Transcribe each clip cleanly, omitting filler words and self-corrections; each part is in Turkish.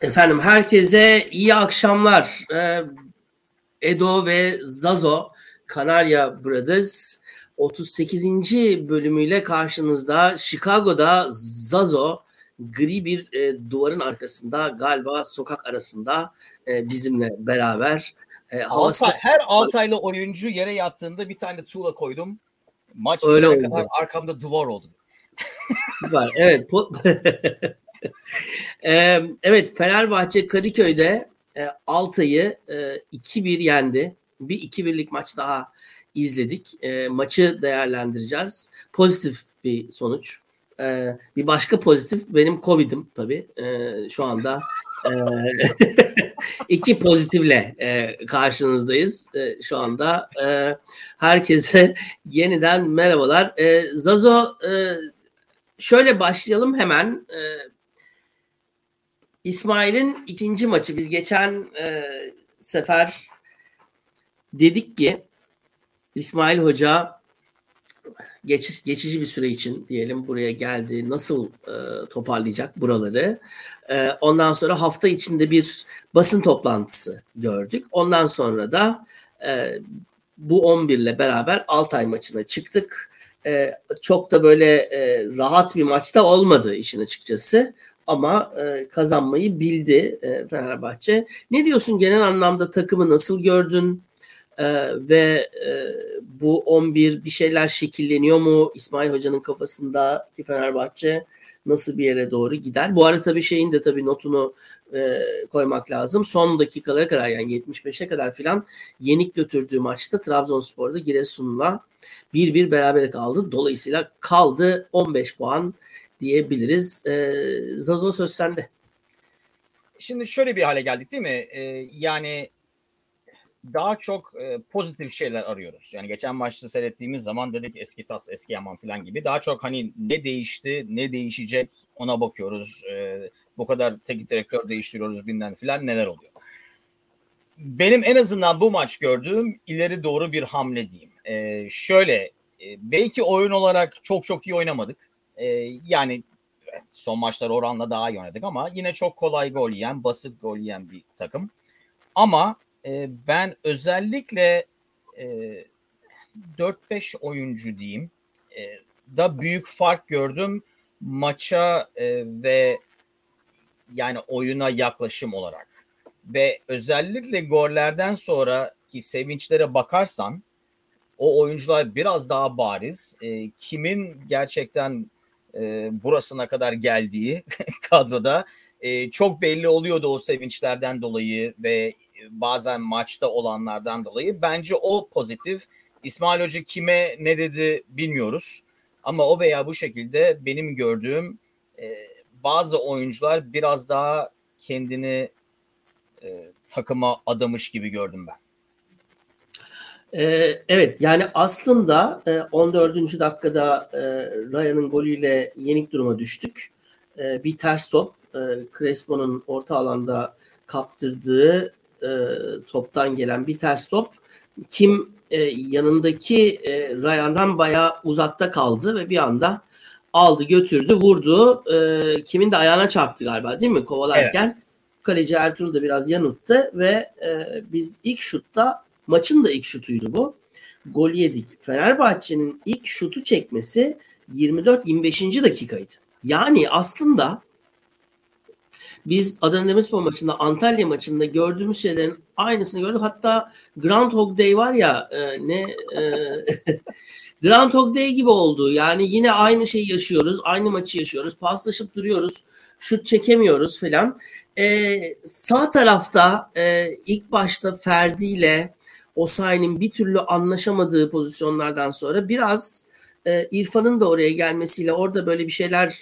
Efendim herkese iyi akşamlar. Edo ve Zazo Kanarya Brothers 38. bölümüyle karşınızda. Chicago'da Zazo gri bir duvarın arkasında, galiba sokak arasında bizimle beraber. Altay, her Altaylı oyuncu yere yattığında bir tane tuğla koydum. Maç öyle kadar arkamda duvar oldu. Duvar, evet. Evet, Fenerbahçe Kadıköy'de Altay'ı 2-1 yendi. Bir 2-1'lik maç daha izledik. Maçı değerlendireceğiz. Pozitif bir sonuç. Bir başka pozitif benim Covid'im tabii. Şu anda iki pozitifle karşınızdayız şu anda. Herkese yeniden merhabalar. Zazo, şöyle başlayalım hemen. İsmail'in ikinci maçı. Biz geçen sefer dedik ki İsmail Hoca geçici bir süre için diyelim buraya geldi. Nasıl toparlayacak buraları? Ondan sonra hafta içinde bir basın toplantısı gördük. Ondan sonra da bu 11 ile beraber Altay maçına çıktık. Çok da böyle rahat bir maçta olmadı işin açıkçası. Ama kazanmayı bildi Fenerbahçe. Ne diyorsun genel anlamda, takımı nasıl gördün? Ve bu 11 bir şeyler şekilleniyor mu? İsmail Hoca'nın kafasındaki Fenerbahçe nasıl bir yere doğru gider? Bu arada tabii şeyin de tabii notunu koymak lazım. Son dakikalara kadar, yani 75'e kadar filan yenik götürdüğü maçta Trabzonspor'da Giresun'la 1-1 berabere kaldı. Dolayısıyla kaldı 15 puan diyebiliriz. Zazo, söz sende. Şimdi şöyle bir hale geldik değil mi? Yani daha çok pozitif şeyler arıyoruz. Yani geçen maçta seyrettiğimiz zaman dedik eski tas eski yaman falan gibi. Daha çok hani ne değişti, ne değişecek ona bakıyoruz. Bu kadar teknik direktör değiştiriyoruz bilmem falan, neler oluyor. Benim en azından bu maç gördüğüm ileri doğru bir hamle diyeyim. Şöyle, belki oyun olarak çok iyi oynamadık. Yani son maçlar oranla daha iyi oynadık ama yine çok kolay gol yiyen, basit gol yiyen bir takım. Ama ben özellikle 4-5 oyuncu diyeyim da büyük fark gördüm maça ve yani oyuna yaklaşım olarak. Ve özellikle gollerden sonraki sevinçlere bakarsan o oyuncular biraz daha bariz. Kimin gerçekten burasına kadar geldiği kadroda çok belli oluyordu o sevinçlerden dolayı ve bazen maçta olanlardan dolayı. Bence o pozitif. İsmail Hoca kime ne dedi bilmiyoruz. Ama o veya bu şekilde benim gördüğüm bazı oyuncular biraz daha kendini takıma adamış gibi gördüm ben. Evet, yani aslında 14. dakikada Ryan'ın golüyle yenik duruma düştük. Bir ters top, Crespo'nun orta alanda kaptırdığı toptan gelen bir ters top. Kim yanındaki Ryan'dan bayağı uzakta kaldı ve bir anda aldı götürdü, vurdu. Kimin de ayağına çarptı galiba değil mi kovalarken? Evet. Kaleci Ertuğrul da biraz yanılttı ve biz ilk şutta, maçın da ilk şutuydu bu, gol yedik. Fenerbahçe'nin ilk şutu çekmesi 24-25. Dakikaydı. Yani aslında biz Adana Demirspor maçında, Antalya maçında gördüğümüz şeylerin aynısını gördük. Hatta Groundhog Day var ya, Groundhog Day gibi oldu. Yani yine aynı şeyi yaşıyoruz, aynı maçı yaşıyoruz. Paslaşıp duruyoruz, şut çekemiyoruz falan. Sağ tarafta ilk başta Ferdi ile Osayi'nin bir türlü anlaşamadığı pozisyonlardan sonra biraz İrfan'ın da oraya gelmesiyle orada böyle bir şeyler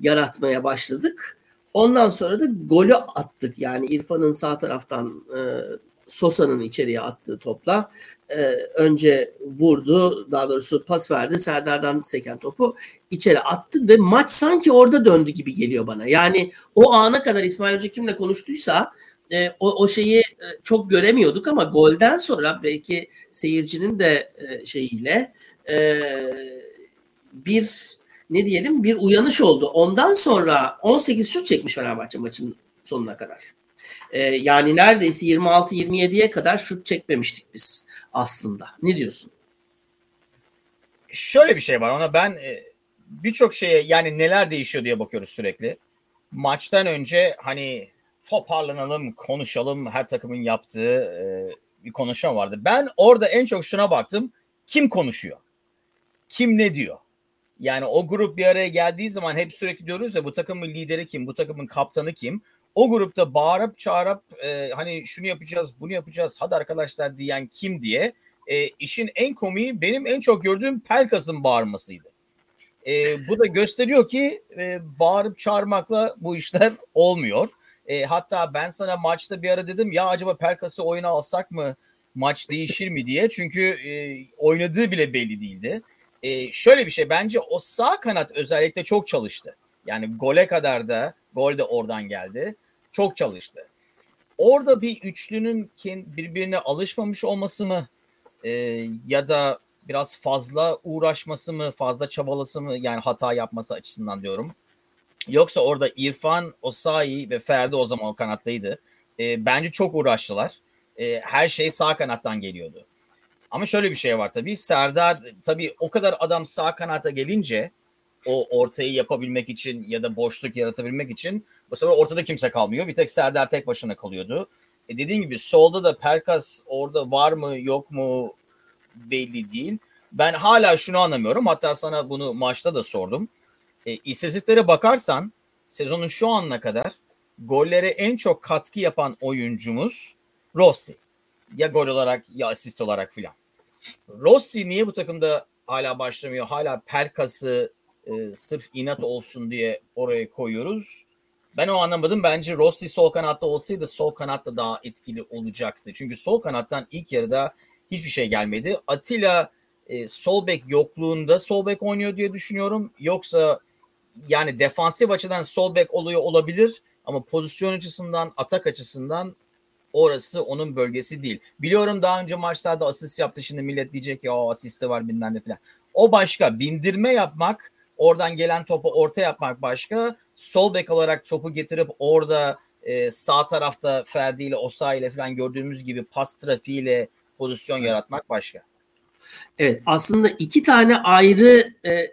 yaratmaya başladık. Ondan sonra da golü attık. Yani İrfan'ın sağ taraftan Sosa'nın içeriye attığı topla önce vurdu, daha doğrusu pas verdi. Serdar'dan seken topu içeri attı ve maç sanki orada döndü gibi geliyor bana. Yani o ana kadar İsmail Hoca kimle konuştuysa o şeyi çok göremiyorduk ama golden sonra belki seyircinin de şeyiyle bir uyanış oldu. Ondan sonra 18 şut çekmiş Fenerbahçe maçın sonuna kadar. Yani neredeyse 26-27'ye kadar şut çekmemiştik biz aslında. Ne diyorsun? Şöyle bir şey var, ona ben birçok şeye, yani neler değişiyor diye bakıyoruz sürekli. Maçtan önce hani toparlanalım, konuşalım, her takımın yaptığı bir konuşma vardı. Ben orada en çok şuna baktım. Kim konuşuyor? Kim ne diyor? Yani o grup bir araya geldiği zaman hep sürekli diyoruz ya, bu takımın lideri kim? Bu takımın kaptanı kim? O grupta bağırıp çağırıp hani şunu yapacağız, bunu yapacağız, hadi arkadaşlar diyen kim diye. İşin en komiği benim en çok gördüğüm Pelkas'ın bağırmasıydı. Bu da gösteriyor ki bağırıp çağırmakla bu işler olmuyor. Hatta ben sana maçta bir ara dedim ya, acaba Perkas'ı oyuna alsak mı, maç değişir mi diye. Çünkü oynadığı bile belli değildi. Şöyle bir şey, bence o sağ kanat özellikle çok çalıştı. Yani gole kadar da, gol de oradan geldi. Çok çalıştı. Orada bir üçlünün birbirine alışmamış olması mı, ya da biraz fazla uğraşması mı, fazla çabalası mı, yani hata yapması açısından diyorum. Yoksa orada İrfan, Osayi ve Ferdi o zaman o kanattaydı. Bence çok uğraştılar. Her şey sağ kanattan geliyordu. Ama şöyle bir şey var tabii. Serdar tabii o kadar adam sağ kanata gelince o ortayı yapabilmek için ya da boşluk yaratabilmek için bu sefer ortada kimse kalmıyor. Bir tek Serdar tek başına kalıyordu. Dediğim gibi solda da Perkas orada var mı yok mu belli değil. Ben hala şunu anlamıyorum. Hatta sana bunu maçta da sordum. İstatistiklere bakarsan sezonun şu anına kadar gollere en çok katkı yapan oyuncumuz Rossi. Ya gol olarak ya asist olarak filan. Rossi niye bu takımda hala başlamıyor? Hala Perkas'ı sırf inat olsun diye oraya koyuyoruz. Ben o anlamadım. Bence Rossi sol kanatta olsaydı sol kanatta daha etkili olacaktı. Çünkü sol kanattan ilk yarıda hiçbir şey gelmedi. Attila sol bek yokluğunda sol bek oynuyor diye düşünüyorum. Yoksa yani defansif açıdan sol bek oluyor olabilir ama pozisyon açısından, atak açısından orası onun bölgesi değil. Biliyorum daha önce maçlarda asist yaptı. Şimdi millet diyecek ya o asisti var bilmem ne falan. O başka. Bindirme yapmak, oradan gelen topu orta yapmak başka. Sol bek olarak topu getirip orada sağ tarafta Ferdi ile Osayi ile falan gördüğümüz gibi pas trafiğiyle pozisyon yaratmak başka. Evet, aslında iki tane ayrı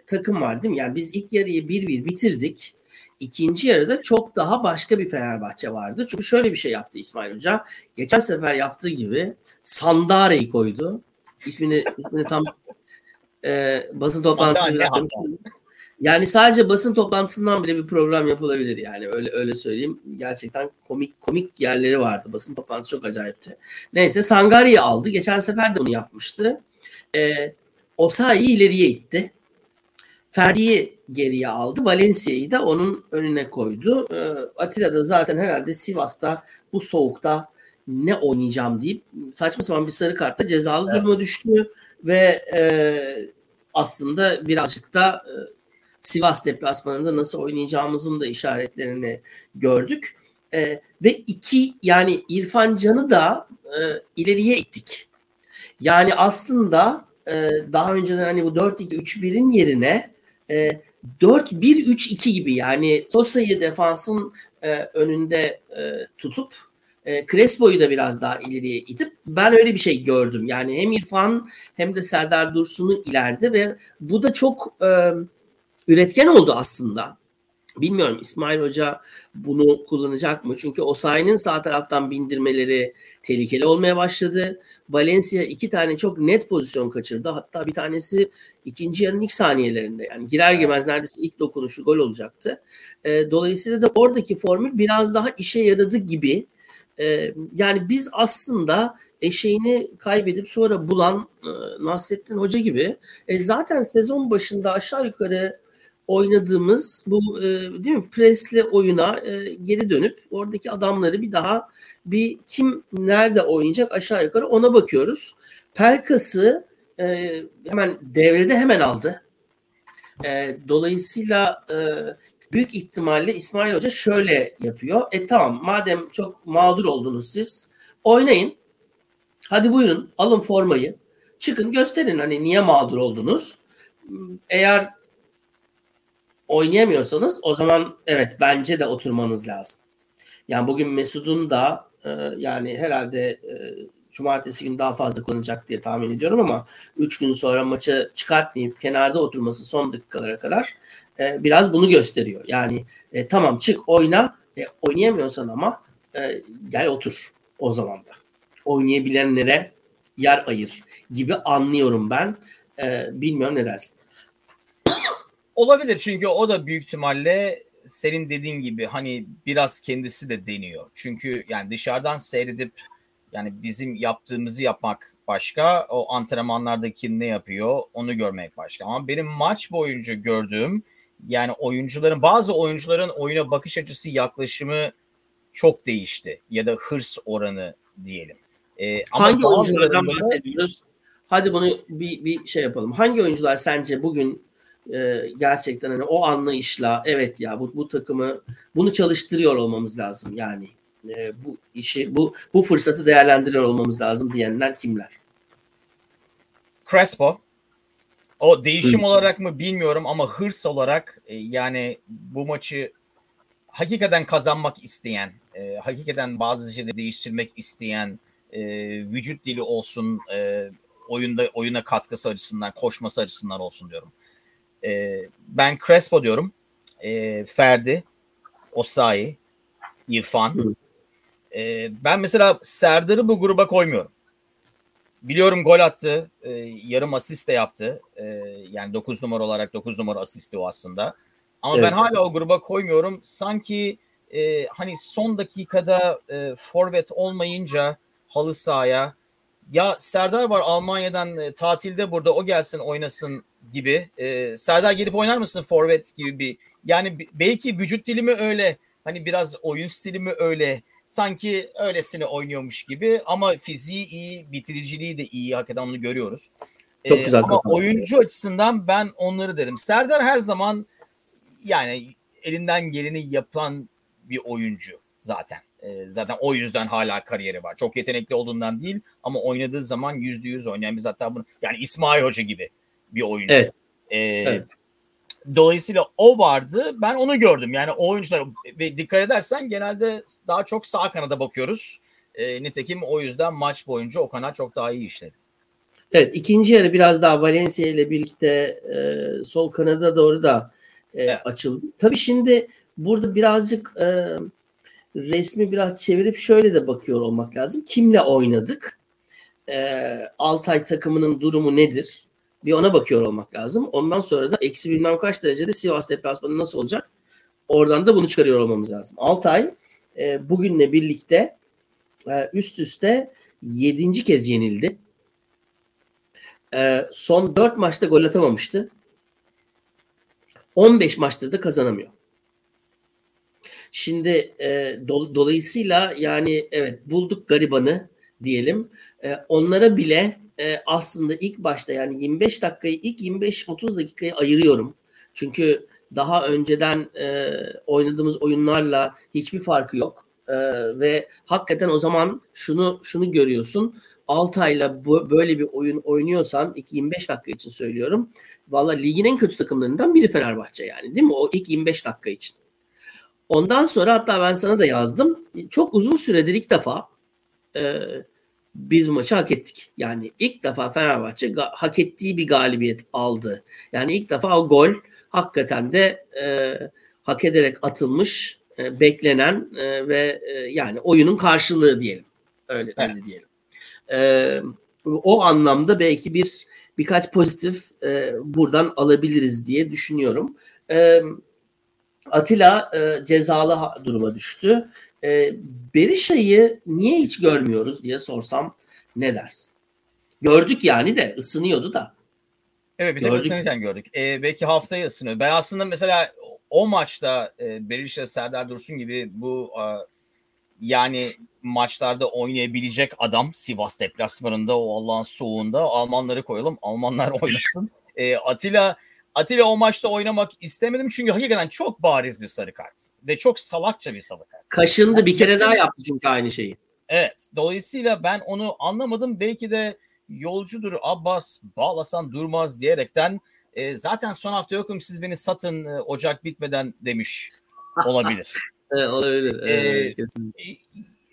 takım var değil mi? Yani biz ilk yarıyı 1-1 bitirdik. İkinci yarıda çok daha başka bir Fenerbahçe vardı. Çünkü şöyle bir şey yaptı İsmail Hoca. Geçen sefer yaptığı gibi Sandare'yi koydu. İsmini tam basın toplantısından. Yani sadece basın toplantısından bile bir program yapılabilir yani, öyle söyleyeyim. Gerçekten komik yerleri vardı. Basın toplantısı çok acayipti. Neyse, Sangare'yi aldı. Geçen sefer de onu yapmıştı. Osayi ileriye itti. Ferdi'yi geriye aldı. Valencia'yı da onun önüne koydu. Atilla da zaten herhalde Sivas'ta bu soğukta ne oynayacağım deyip saçma sapan bir sarı kartla cezalı duruma düştü ve aslında birazcık da Sivas deplasmanında nasıl oynayacağımızın da işaretlerini gördük. Ve yani İrfan Can'ı da ileriye ittik. Yani aslında daha önceden hani bu 4-2-3-1'in yerine 4-1-3-2 gibi, yani Tosa'yı defansın önünde tutup Crespo'yu da biraz daha ileriye itip ben öyle bir şey gördüm. Yani hem İrfan hem de Serdar Dursun'u ileride ve bu da çok üretken oldu aslında. Bilmiyorum İsmail Hoca bunu kullanacak mı? Çünkü Osayi'nin sağ taraftan bindirmeleri tehlikeli olmaya başladı. Valencia iki tane çok net pozisyon kaçırdı. Hatta bir tanesi ikinci yarının ilk saniyelerinde. Yani girer girmez neredeyse ilk dokunuşu gol olacaktı. Dolayısıyla da oradaki formül biraz daha işe yaradı gibi. Yani biz aslında eşeğini kaybedip sonra bulan Nasrettin Hoca gibi. Zaten sezon başında aşağı yukarı oynadığımız bu değil mi, presle oyuna geri dönüp oradaki adamları bir daha bir kim nerede oynayacak aşağı yukarı ona bakıyoruz. Pelkas'ı hemen devrede hemen aldı. Dolayısıyla büyük ihtimalle İsmail Hoca şöyle yapıyor. Tamam, madem çok mağdur oldunuz siz, oynayın. Hadi buyurun, alın formayı. Çıkın gösterin hani niye mağdur oldunuz. Eğer oynayamıyorsanız o zaman evet bence de oturmanız lazım. Yani bugün Mesut'un da yani herhalde cumartesi günü daha fazla konulacak diye tahmin ediyorum ama 3 gün sonra maçı çıkartmayıp kenarda oturması son dakikalara kadar biraz bunu gösteriyor. Yani tamam çık oyna, oynayamıyorsan ama gel otur o zaman da. Oynayabilenlere yer ayır gibi anlıyorum ben. Bilmiyorum ne dersin? Olabilir çünkü o da büyük ihtimalle senin dediğin gibi hani biraz kendisi de deniyor. Çünkü yani dışarıdan seyredip yani bizim yaptığımızı yapmak başka, o antrenmanlarda kim ne yapıyor onu görmek başka. Ama benim maç boyunca gördüğüm yani oyuncuların, bazı oyuncuların oyuna bakış açısı, yaklaşımı çok değişti ya da hırs oranı diyelim. Hangi oyunculardan bahsediyoruz? Hadi bunu bir şey yapalım. Hangi oyuncular sence bugün gerçekten hani o anlayışla evet ya bu takımı bunu çalıştırıyor olmamız lazım yani bu işi bu fırsatı değerlendiriyor olmamız lazım diyenler kimler? Crespo. O değişim olarak mı bilmiyorum ama hırs olarak yani bu maçı hakikaten kazanmak isteyen, hakikaten bazı şeyleri değiştirmek isteyen, vücut dili olsun, oyuna katkısı açısından, koşması açısından olsun diyorum. Ben Crespo diyorum. Ferdi, Osayi, İrfan. Ben mesela Serdar'ı bu gruba koymuyorum. Biliyorum gol attı. Yarım asist de yaptı. Yani 9 numara olarak 9 numara asisti o aslında. Ama evet, ben hala o gruba koymuyorum. Sanki hani son dakikada forvet olmayınca halı sahaya ya Serdar var Almanya'dan tatilde burada o gelsin oynasın gibi. Serdar gelip oynar mısın forvet gibi bir. Yani belki vücut dilimi öyle. Hani biraz oyun stilimi öyle. Sanki öylesine oynuyormuş gibi ama fiziği iyi, bitiriciliği de iyi. Hakikaten onu görüyoruz. Çok güzel ama oyuncu açısından ben onları dedim. Serdar her zaman yani elinden geleni yapan bir oyuncu zaten. Zaten o yüzden hala kariyeri var. Çok yetenekli olduğundan değil ama oynadığı zaman %100 oynayan biz hatta bunu yani İsmail Hoca gibi bir oyuncu. Evet. Evet. Dolayısıyla o vardı. Ben onu gördüm. Yani o oyuncular ve dikkat edersen genelde daha çok sağ kanada bakıyoruz. Nitekim o yüzden maç boyunca o kanat çok daha iyi işledi. Evet. ikinci yarı biraz daha Valencia ile birlikte sol kanada doğru da evet, açıldı. Tabii şimdi burada birazcık resmi biraz çevirip şöyle de bakıyor olmak lazım. Kimle oynadık? Altay takımının durumu nedir? Bir ona bakıyor olmak lazım. Ondan sonra da eksi bilmem kaç derecede Sivas deplasmanı nasıl olacak? Oradan da bunu çıkarıyor olmamız lazım. Altay bugünle birlikte üst üste 7. kez yenildi. Son 4 maçta gol atamamıştı. 15 maçta da kazanamıyor. Şimdi dolayısıyla yani evet bulduk garibanı diyelim. Onlara bile aslında ilk başta yani 25 dakikayı ilk 25-30 dakikayı ayırıyorum. Çünkü daha önceden oynadığımız oyunlarla hiçbir farkı yok. Ve hakikaten o zaman şunu görüyorsun. Altay'la böyle bir oyun oynuyorsan ilk 25 dakika için söylüyorum. Valla ligin en kötü takımlarından biri Fenerbahçe yani değil mi? O ilk 25 dakika için. Ondan sonra hatta ben sana da yazdım. Çok uzun süredir ilk defa biz maçı hak ettik. Yani ilk defa Fenerbahçe hak ettiği bir galibiyet aldı. Yani ilk defa o gol hakikaten de hak ederek atılmış, beklenen ve yani oyunun karşılığı diyelim. Öyle, evet, öyle diyelim. O anlamda belki birkaç pozitif buradan alabiliriz diye düşünüyorum. Attila cezalı duruma düştü. Berisha'yı niye hiç görmüyoruz diye sorsam ne dersin? Gördük yani de ısınıyordu da. Evet bir tek ısınırken gördük. Belki haftaya ısınıyor. Ben aslında mesela o maçta Berisha, Serdar Dursun gibi bu yani maçlarda oynayabilecek adam Sivas deplasmanında o Allah'ın soğuğunda Almanları koyalım. Almanlar oynasın. Attila o maçta oynamak istemedim çünkü hakikaten çok bariz bir sarı kart ve çok salakça bir sarı kart. Kaşındı bir kere daha yaptı çünkü aynı şeyi. Evet, dolayısıyla ben onu anlamadım. Belki de yolcudur Abbas bağlasan durmaz diyerekten zaten son hafta yokum siz beni satın Ocak bitmeden demiş olabilir. Olabilir.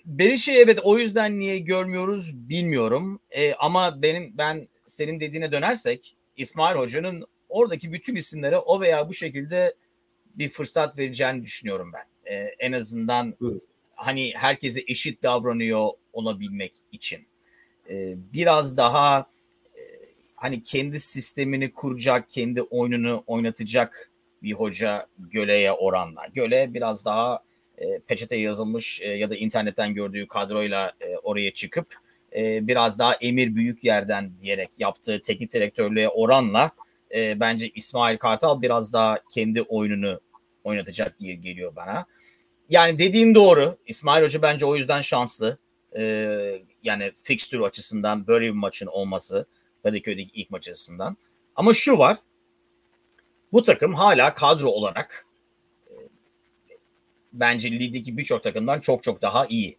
Berişe'yi evet o yüzden niye görmüyoruz bilmiyorum. Ama ben senin dediğine dönersek İsmail Hoca'nın oradaki bütün isimlere o veya bu şekilde bir fırsat vereceğini düşünüyorum ben. En azından hani herkese eşit davranıyor olabilmek için. Biraz daha hani kendi sistemini kuracak, kendi oyununu oynatacak bir hoca Göle'ye oranla. Göle biraz daha peçete yazılmış ya da internetten gördüğü kadroyla oraya çıkıp biraz daha emir büyük yerden diyerek yaptığı teknik direktörlüğe oranla bence İsmail Kartal biraz daha kendi oyununu oynatacak diye geliyor bana. Yani dediğin doğru. İsmail Hoca bence o yüzden şanslı. Yani fikstür açısından böyle bir maçın olması, Kadıköy'deki ilk maç açısından. Ama şu var. Bu takım hala kadro olarak bence ligdeki birçok takımdan çok çok daha iyi.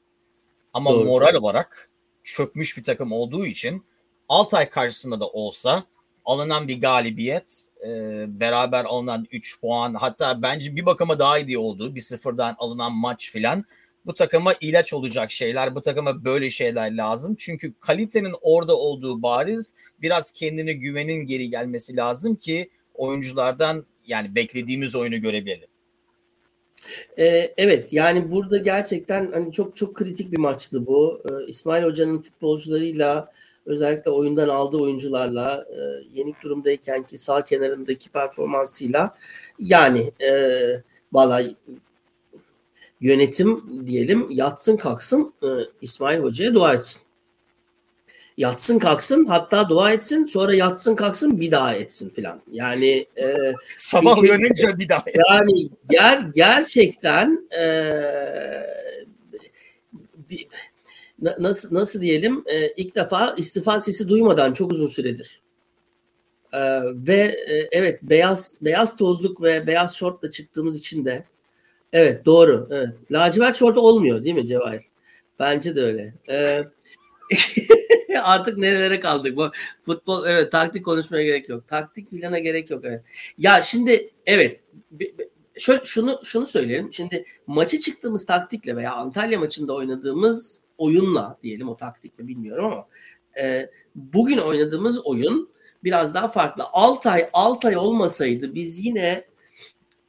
Ama doğru. Moral olarak çökmüş bir takım olduğu için Altay karşısında da olsa alınan bir galibiyet, beraber alınan 3 puan, hatta bence bir bakıma daha iyi olduğu bir 0'dan alınan maç filan bu takıma ilaç olacak şeyler, bu takıma böyle şeyler lazım. Çünkü kalitenin orada olduğu bariz, biraz kendine güvenin geri gelmesi lazım ki oyunculardan yani beklediğimiz oyunu görebilelim. Evet yani burada gerçekten hani çok çok kritik bir maçtı bu. İsmail Hoca'nın futbolcularıyla, özellikle oyundan aldığı oyuncularla, yenik durumdayken ki sağ kenarındaki performansıyla yani vallahi yönetim diyelim yatsın kalksın İsmail Hoca'ya dua etsin. Yatsın kalksın, hatta dua etsin, sonra yatsın kalksın bir daha etsin filan. Yani sabah uyanınca bir daha etsin. Yani gerçekten nasıl diyelim ilk defa istifa sesi duymadan çok uzun süredir. Evet beyaz tozluk ve beyaz şortla çıktığımız için de evet doğru. Evet. Lacivert şortu olmuyor değil mi Cevahir? Bence de öyle. Artık nerelere kaldık? Bu futbol evet taktik konuşmaya gerek yok. Taktik filana gerek yok. Evet. Ya şimdi evet şunu söyleyelim. Şimdi maça çıktığımız taktikle veya Antalya maçında oynadığımız oyunla diyelim, o taktik mi bilmiyorum ama bugün oynadığımız oyun biraz daha farklı. Altay olmasaydı biz yine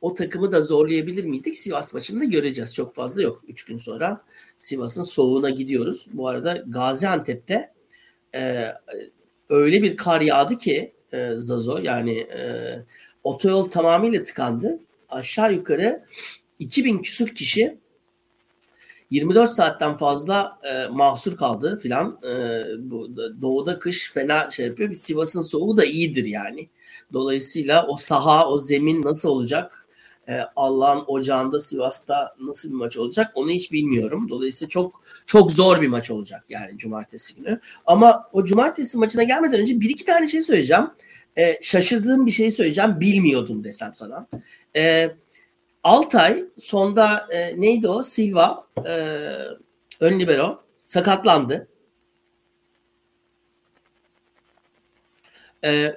o takımı da zorlayabilir miydik? Sivas maçında göreceğiz. Çok fazla yok. 3 gün sonra Sivas'ın soğuğuna gidiyoruz. Bu arada Gaziantep'te öyle bir kar yağdı ki Zazo yani otoyol tamamıyla tıkandı. Aşağı yukarı 2000 küsur kişi 24 saatten fazla mahsur kaldı filan. Doğuda kış fena şey yapıyor. Sivas'ın soğuğu da iyidir yani. Dolayısıyla o saha, o zemin nasıl olacak? Allah'ın ocağında Sivas'ta nasıl bir maç olacak? Onu hiç bilmiyorum. Dolayısıyla çok çok zor bir maç olacak yani cumartesi günü. Ama o cumartesi maçına gelmeden önce bir iki tane şey söyleyeceğim. Şaşırdığım bir şey söyleyeceğim. Bilmiyordum desem sana. Altay sonda neydi o? Silva ön libero sakatlandı.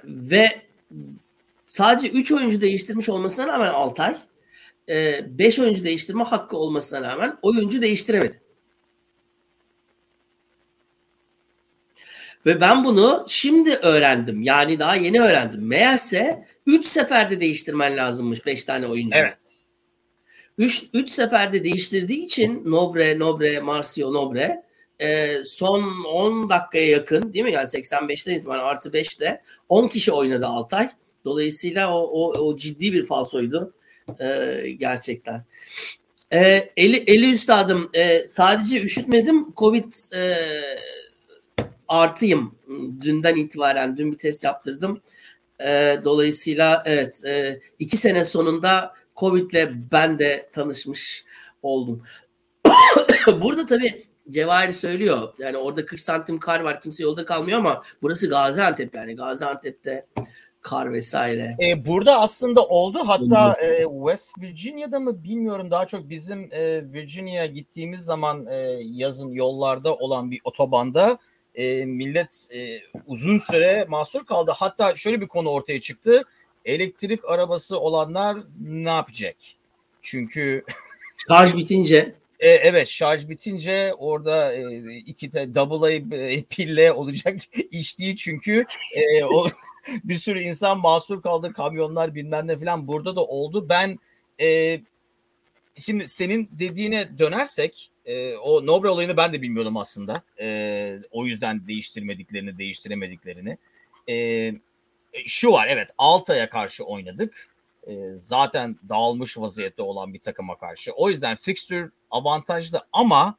Ve sadece 3 oyuncu değiştirmiş olmasına rağmen Altay 5 oyuncu değiştirme hakkı olmasına rağmen oyuncu değiştiremedi. Ve ben bunu şimdi öğrendim. Yani daha yeni öğrendim. Meğerse 3 seferde değiştirmen lazımmış 5 tane oyuncu. Evet. 3 seferde değiştirdiği için Marcio Nobre son 10 dakikaya yakın değil mi? Yani 85'ten itibaren artı 5'te 10 kişi oynadı Altay. Dolayısıyla o ciddi bir falsoydu gerçekten. Eli üstadım sadece üşütmedim. Covid artıyım. Dünden itibaren bir test yaptırdım. Dolayısıyla evet 2 sene sonunda Covid'le ben de tanışmış oldum. Burada tabii Cevahir söylüyor. Yani orada 40 santim kar var. Kimse yolda kalmıyor ama burası Gaziantep yani. Gaziantep'te kar vesaire. Burada aslında oldu. Hatta West Virginia'da mı bilmiyorum. Daha çok bizim Virginia'ya gittiğimiz zaman yazın yollarda olan bir otobanda millet uzun süre mahsur kaldı. Hatta şöyle bir konu ortaya çıktı. Elektrik arabası olanlar ne yapacak? Çünkü Şarj bitince. Evet, şarj bitince orada iki de double A pille olacak iş değil çünkü bir sürü insan mahsur kaldı, kamyonlar bilmem ne falan, burada da oldu. Ben şimdi senin dediğine dönersek o Nobre olayını ben de bilmiyordum aslında. O yüzden değiştiremediklerini. Şu var, evet, Altay'a karşı oynadık. Zaten dağılmış vaziyette olan bir takıma karşı. O yüzden fixture avantajlı ama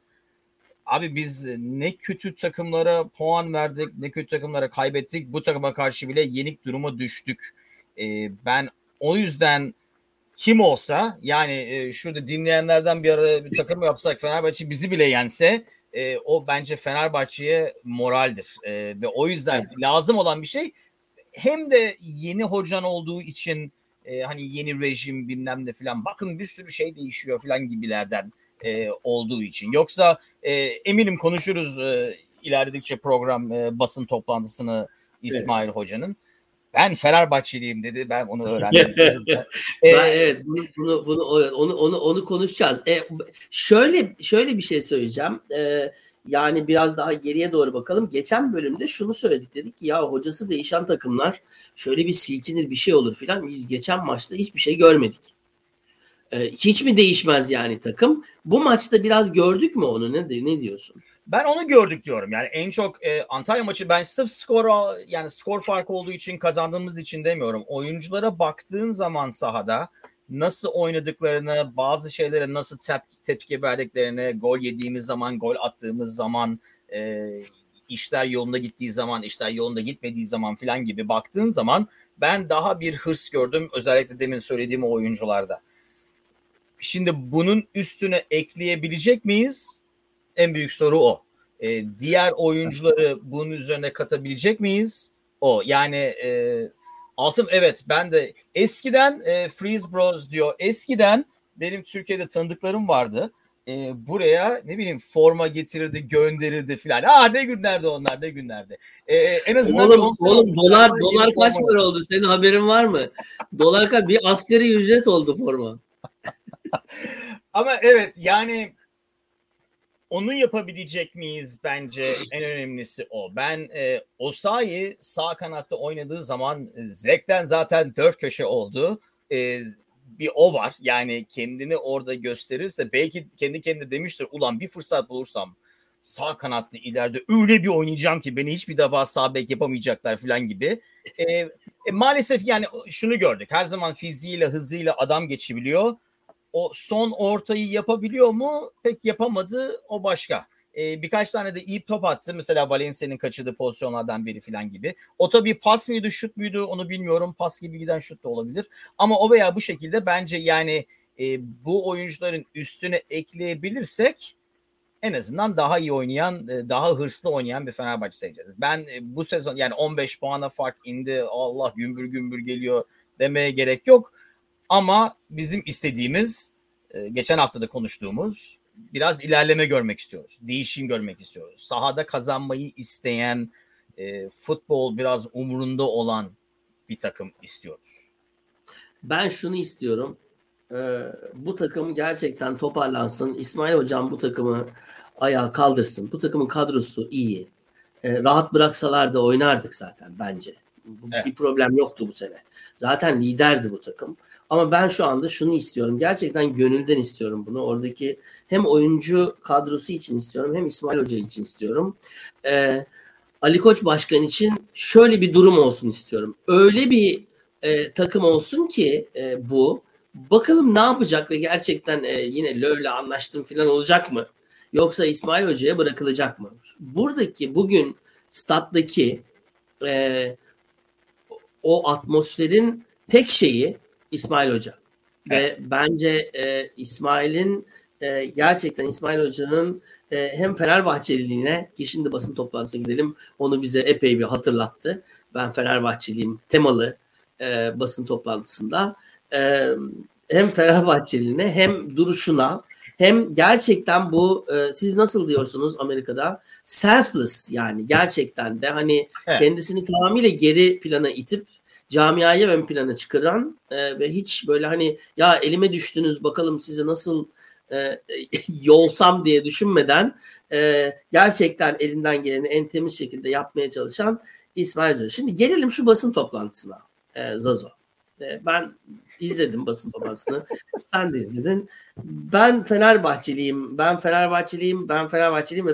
abi biz ne kötü takımlara puan verdik, ne kötü takımlara kaybettik. Bu takıma karşı bile yenik duruma düştük. Ben o yüzden kim olsa, yani şurada dinleyenlerden bir ara bir takım yapsak, Fenerbahçe bizi bile yense o bence Fenerbahçe'ye moraldir. Ve o yüzden lazım olan bir şey, hem de yeni hocan olduğu için hani yeni rejim bilmem ne filan, bakın bir sürü şey değişiyor filan gibilerden olduğu için. Yoksa eminim konuşuruz ilerledikçe program basın toplantısını İsmail Hoca'nın. Ben Fenerbahçeliyim dedi. Ben onu öğrendim. Bunu konuşacağız. Şöyle bir şey söyleyeceğim. Yani biraz daha geriye doğru bakalım. Geçen bölümde şunu söyledik, dedik ki ya hocası değişen takımlar şöyle bir silkinir, bir şey olur filan. Biz geçen maçta hiçbir şey görmedik. Hiç mi değişmez yani takım? Bu maçta biraz gördük mü onu? Ne diyorsun? Ben onu gördük diyorum. Yani en çok Antalya maçı ben sırf skora, yani skor farkı olduğu için, kazandığımız için demiyorum. Oyunculara baktığın zaman sahada nasıl oynadıklarını, bazı şeylere nasıl tepki verdiklerini, gol yediğimiz zaman, gol attığımız zaman, işler yolunda gittiği zaman, işler yolunda gitmediği zaman filan gibi baktığın zaman ben daha bir hırs gördüm. Özellikle demin söylediğim oyuncularda. Şimdi bunun üstüne ekleyebilecek miyiz? En büyük soru o. Diğer oyuncuları bunun üzerine katabilecek miyiz? O. Yani altın, evet, ben de eskiden Freeze Bros diyor. Eskiden benim Türkiye'de tanıdıklarım vardı. Buraya ne bileyim forma getirirdi, gönderirdi filan. Ne günlerdi. En azından oğlum dolar kaç para oldu? Senin haberin var mı? Dolar kaç? Bir asgari ücret oldu forma. Ama evet, yani onu yapabilecek miyiz, bence en önemlisi o. Ben Osayi sağ kanatta oynadığı zaman zevkten zaten dört köşe oldu. Bir o var. Yani kendini orada gösterirse belki kendi kendine demiştir, ulan bir fırsat bulursam sağ kanatlı ileride öyle bir oynayacağım ki beni hiçbir defa sağ bek yapamayacaklar falan gibi. Maalesef yani şunu gördük. Her zaman fiziğiyle, hızıyla adam geçebiliyor. O son ortayı yapabiliyor mu? Pek yapamadı. O başka. Birkaç tane de iyi top attı. Mesela Valencia'nın kaçırdığı pozisyonlardan biri falan gibi. O tabii pas mıydı, şut muydu onu bilmiyorum. Pas gibi giden şut da olabilir. Ama o veya bu şekilde bence yani bu oyuncuların üstüne ekleyebilirsek en azından daha iyi oynayan, daha hırslı oynayan bir Fenerbahçe seyredeceğiz. Ben bu sezon yani 15 puana fark indi, Allah gümbür gümbür geliyor demeye gerek yok. Ama bizim istediğimiz, geçen hafta da konuştuğumuz, biraz ilerleme görmek istiyoruz. Değişim görmek istiyoruz. Sahada kazanmayı isteyen, futbol biraz umurunda olan bir takım istiyoruz. Ben şunu istiyorum. Bu takım gerçekten toparlansın. İsmail Hocam bu takımı ayağa kaldırsın. Bu takımın kadrosu iyi. Rahat bıraksalar da oynardık zaten bence. Evet. Bir problem yoktu bu sene. Zaten liderdi bu takım. Ama ben şu anda şunu istiyorum. Gerçekten gönülden istiyorum bunu. Oradaki hem oyuncu kadrosu için istiyorum, hem İsmail Hoca için istiyorum. Ali Koç Başkan için şöyle bir durum olsun istiyorum. Öyle bir takım olsun ki bu. Bakalım ne yapacak ve gerçekten yine Löw'le anlaştım falan olacak mı? Yoksa İsmail Hoca'ya bırakılacak mı? Buradaki bugün stat'taki o atmosferin tek şeyi İsmail Hoca. Evet. Ve bence İsmail'in gerçekten İsmail Hoca'nın hem Fenerbahçeliliğine, ki şimdi basın toplantısına gidelim, onu bize epey bir hatırlattı. Ben Fenerbahçeliyim temalı basın toplantısında. Hem Fenerbahçeliliğine, hem duruşuna, hem gerçekten bu siz nasıl diyorsunuz Amerika'da? Selfless, yani gerçekten de hani kendisini tamamıyla geri plana itip camiayı ön plana çıkaran ve hiç böyle hani ya elime düştünüz bakalım sizi nasıl yolsam diye düşünmeden gerçekten elinden geleni en temiz şekilde yapmaya çalışan İsmail Hoca. Şimdi gelelim şu basın toplantısına Zazo. Ben izledim basın toplantısını. Sen de izledin. Ben Fenerbahçeliyim ve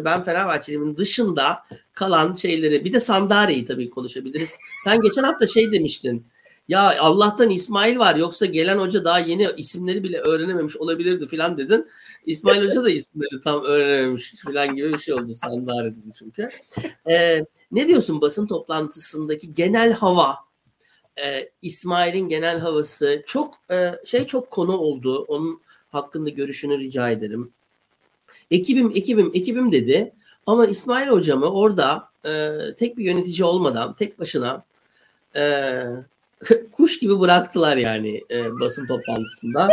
ben Fenerbahçeliyim'in dışında kalan şeyleri, bir de Sandare'yi tabii konuşabiliriz. Sen geçen hafta şey demiştin. Ya Allah'tan İsmail var, yoksa gelen hoca daha yeni isimleri bile öğrenememiş olabilirdi filan dedin. İsmail Hoca da isimleri tam öğrenememiş filan gibi bir şey oldu Sandare dedi çünkü. Ne diyorsun basın toplantısındaki genel hava? İsmail'in genel havası çok konu oldu. Onun hakkında görüşünü rica ederim. Ekibim dedi. Ama İsmail hocamı orada tek bir yönetici olmadan tek başına kuş gibi bıraktılar yani basın toplantısında.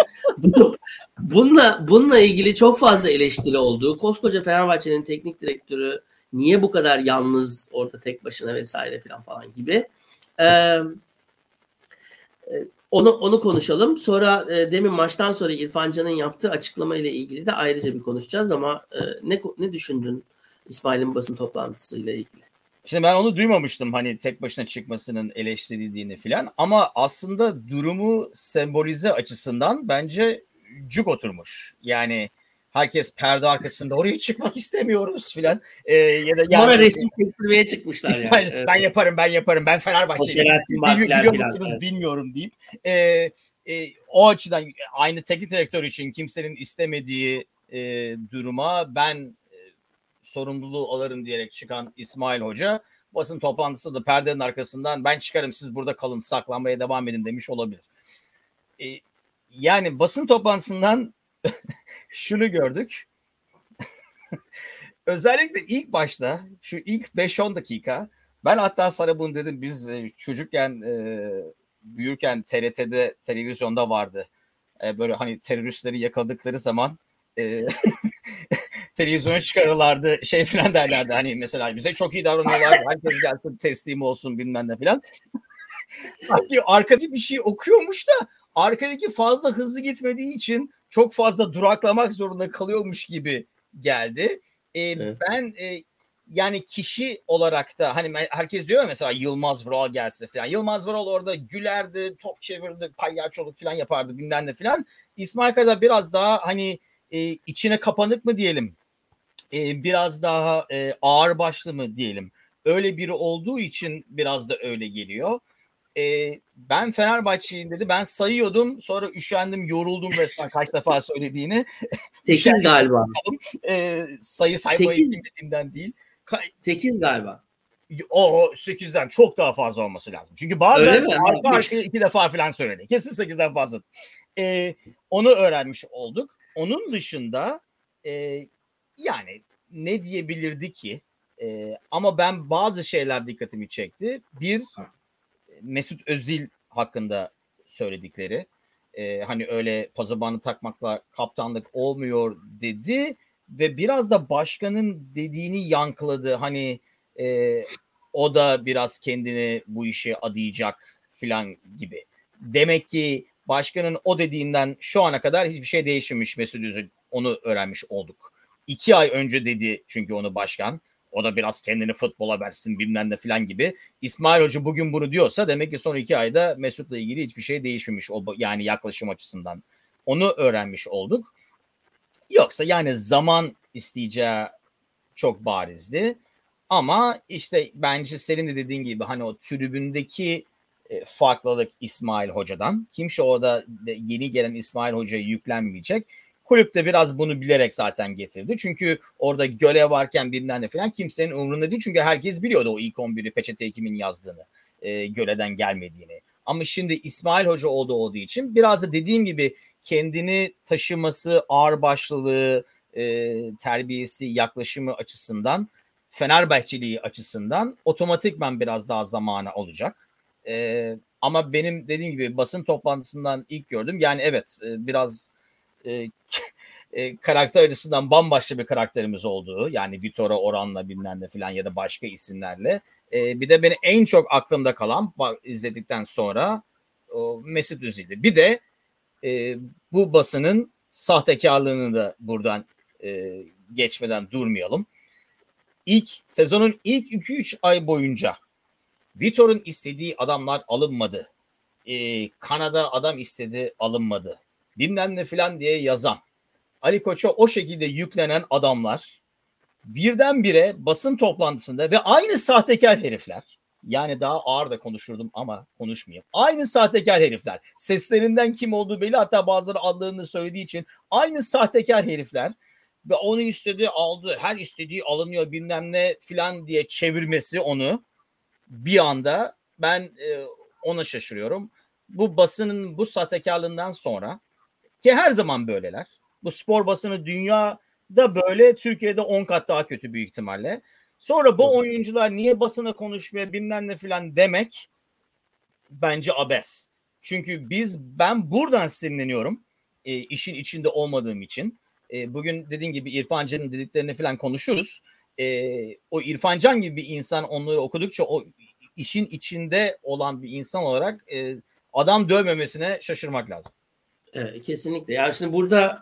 Bununla ilgili çok fazla eleştiri oldu. Koskoca Fenerbahçe'nin teknik direktörü niye bu kadar yalnız orada tek başına vesaire falan gibi. Onu konuşalım. Sonra demin maçtan sonra İrfan Can'ın yaptığı açıklama ile ilgili de ayrıca bir konuşacağız ama ne düşündün İsmail'in basın toplantısıyla ilgili? Şimdi ben onu duymamıştım, hani tek başına çıkmasının eleştirildiğini filan, ama aslında durumu sembolize açısından bence cuk oturmuş. Yani herkes perde arkasında, oraya çıkmak istemiyoruz filan. Ya da sonra yani, resim çektirmeye çıkmışlar yani. Ben yaparım, ben Fenerbahçe'yim. Biliyor musunuz bilmiyorum deyip. O açıdan aynı teknik direktör için kimsenin istemediği duruma ben sorumluluğu alırım diyerek çıkan İsmail Hoca, basın toplantısı da perdenin arkasından ben çıkarım siz burada kalın, saklanmaya devam edin demiş olabilir. Yani basın toplantısından şunu gördük. Özellikle ilk başta şu ilk 5-10 dakika, ben hatta sana bunu dedim, biz çocukken büyürken TRT'de televizyonda vardı. Böyle hani teröristleri yakaladıkları zaman televizyona çıkarırlardı filan derlerdi. Hani mesela bize çok iyi davranıyorlar. Herkes gelsin teslim olsun bilmem ne filan. Sanki arkadaki bir şey okuyormuş da arkadaki fazla hızlı gitmediği için çok fazla duraklamak zorunda kalıyormuş gibi geldi. Evet. Ben yani kişi olarak da hani herkes diyor mesela Yılmaz Vural gelse filan. Yılmaz Vural orada gülerdi, top çevirirdi, palyaçoluk filan yapardı bilmem ne filan. İsmail Karada biraz daha hani içine kapanık mı diyelim, biraz daha ağır başlı mı diyelim, öyle biri olduğu için biraz da öyle geliyor. Ben Fenerbahçe'yim dedi, ben sayıyordum, sonra üşendim, yoruldum resmen kaç defa söylediğini. 8 galiba. Sayı saymayı bilmediğimden değil. 8 galiba. O 8'den çok daha fazla olması lazım. Çünkü bazen arka 2 defa falan söyledi. Kesin 8'den fazla. Onu öğrenmiş olduk. Onun dışında yani ne diyebilirdi ki? Ama ben bazı şeyler dikkatimi çekti. Bir, Mesut Özil hakkında söyledikleri. Hani öyle pazabanı takmakla kaptanlık olmuyor dedi. Ve biraz da başkanın dediğini yankıladı. Hani o da biraz kendini bu işe adayacak filan gibi. Demek ki başkanın o dediğinden şu ana kadar hiçbir şey değişmemiş Mesut Özil. Onu öğrenmiş olduk. 2 ay önce dedi çünkü onu başkan. O da biraz kendini futbola versin bilmem ne falan gibi. İsmail Hoca bugün bunu diyorsa demek ki son 2 ayda Mesut'la ilgili hiçbir şey değişmemiş. Yani yaklaşım açısından. Onu öğrenmiş olduk. Yoksa yani zaman isteyeceği çok barizdi. Ama işte bence senin de dediğin gibi hani o tribündeki farklılık İsmail Hoca'dan. Kimse orada yeni gelen İsmail Hoca'ya yüklenmeyecek. Kulüp de biraz bunu bilerek zaten getirdi. Çünkü orada Göle varken birinden de falan kimsenin umurunda değil. Çünkü herkes biliyordu o ilk 11'i peçete kimin yazdığını, Göle'den gelmediğini. Ama şimdi İsmail Hoca olduğu için biraz da dediğim gibi kendini taşıması, ağırbaşlılığı, terbiyesi, yaklaşımı açısından, Fenerbahçeliği açısından otomatikman biraz daha zamana olacak. Ama benim dediğim gibi basın toplantısından ilk gördüm. Yani evet biraz karakter açısından bambaşka bir karakterimiz olduğu. Yani Vitor'a oranla bilmem ne falan ya da başka isimlerle. Bir de beni en çok aklımda kalan izledikten sonra o Mesut Özil'di. Bir de bu basının sahtekarlığını da buradan geçmeden durmayalım. Sezonun ilk 2-3 ay boyunca Vitor'un istediği adamlar alınmadı. Kanada adam istedi, alınmadı. Bilmem ne filan diye yazan, Ali Koç'a o şekilde yüklenen adamlar birdenbire basın toplantısında ve aynı sahtekar herifler, yani daha ağır da konuşurdum ama konuşmayayım. Aynı sahtekar herifler, seslerinden kim olduğu belli, hatta bazıları adlarını söylediği için aynı sahtekar herifler ve onu istediği aldı, her istediği alınıyor bilmem ne filan diye çevirmesi onu bir anda, ben ona şaşırıyorum. Bu basının bu sahtekarlığından sonra, ki her zaman böyleler. Bu spor basını dünyada böyle, Türkiye'de 10 kat daha kötü büyük ihtimalle. Sonra bu oyuncular niye basına konuşmuyor bilmem ne filan demek bence abes. Çünkü ben buradan sinirleniyorum. İşin içinde olmadığım için. Bugün dediğin gibi İrfan Can'ın dediklerini filan konuşuruz. O İrfan Can gibi bir insan, onları okudukça o işin içinde olan bir insan olarak adam dövmemesine şaşırmak lazım. Evet, kesinlikle. Yani şimdi burada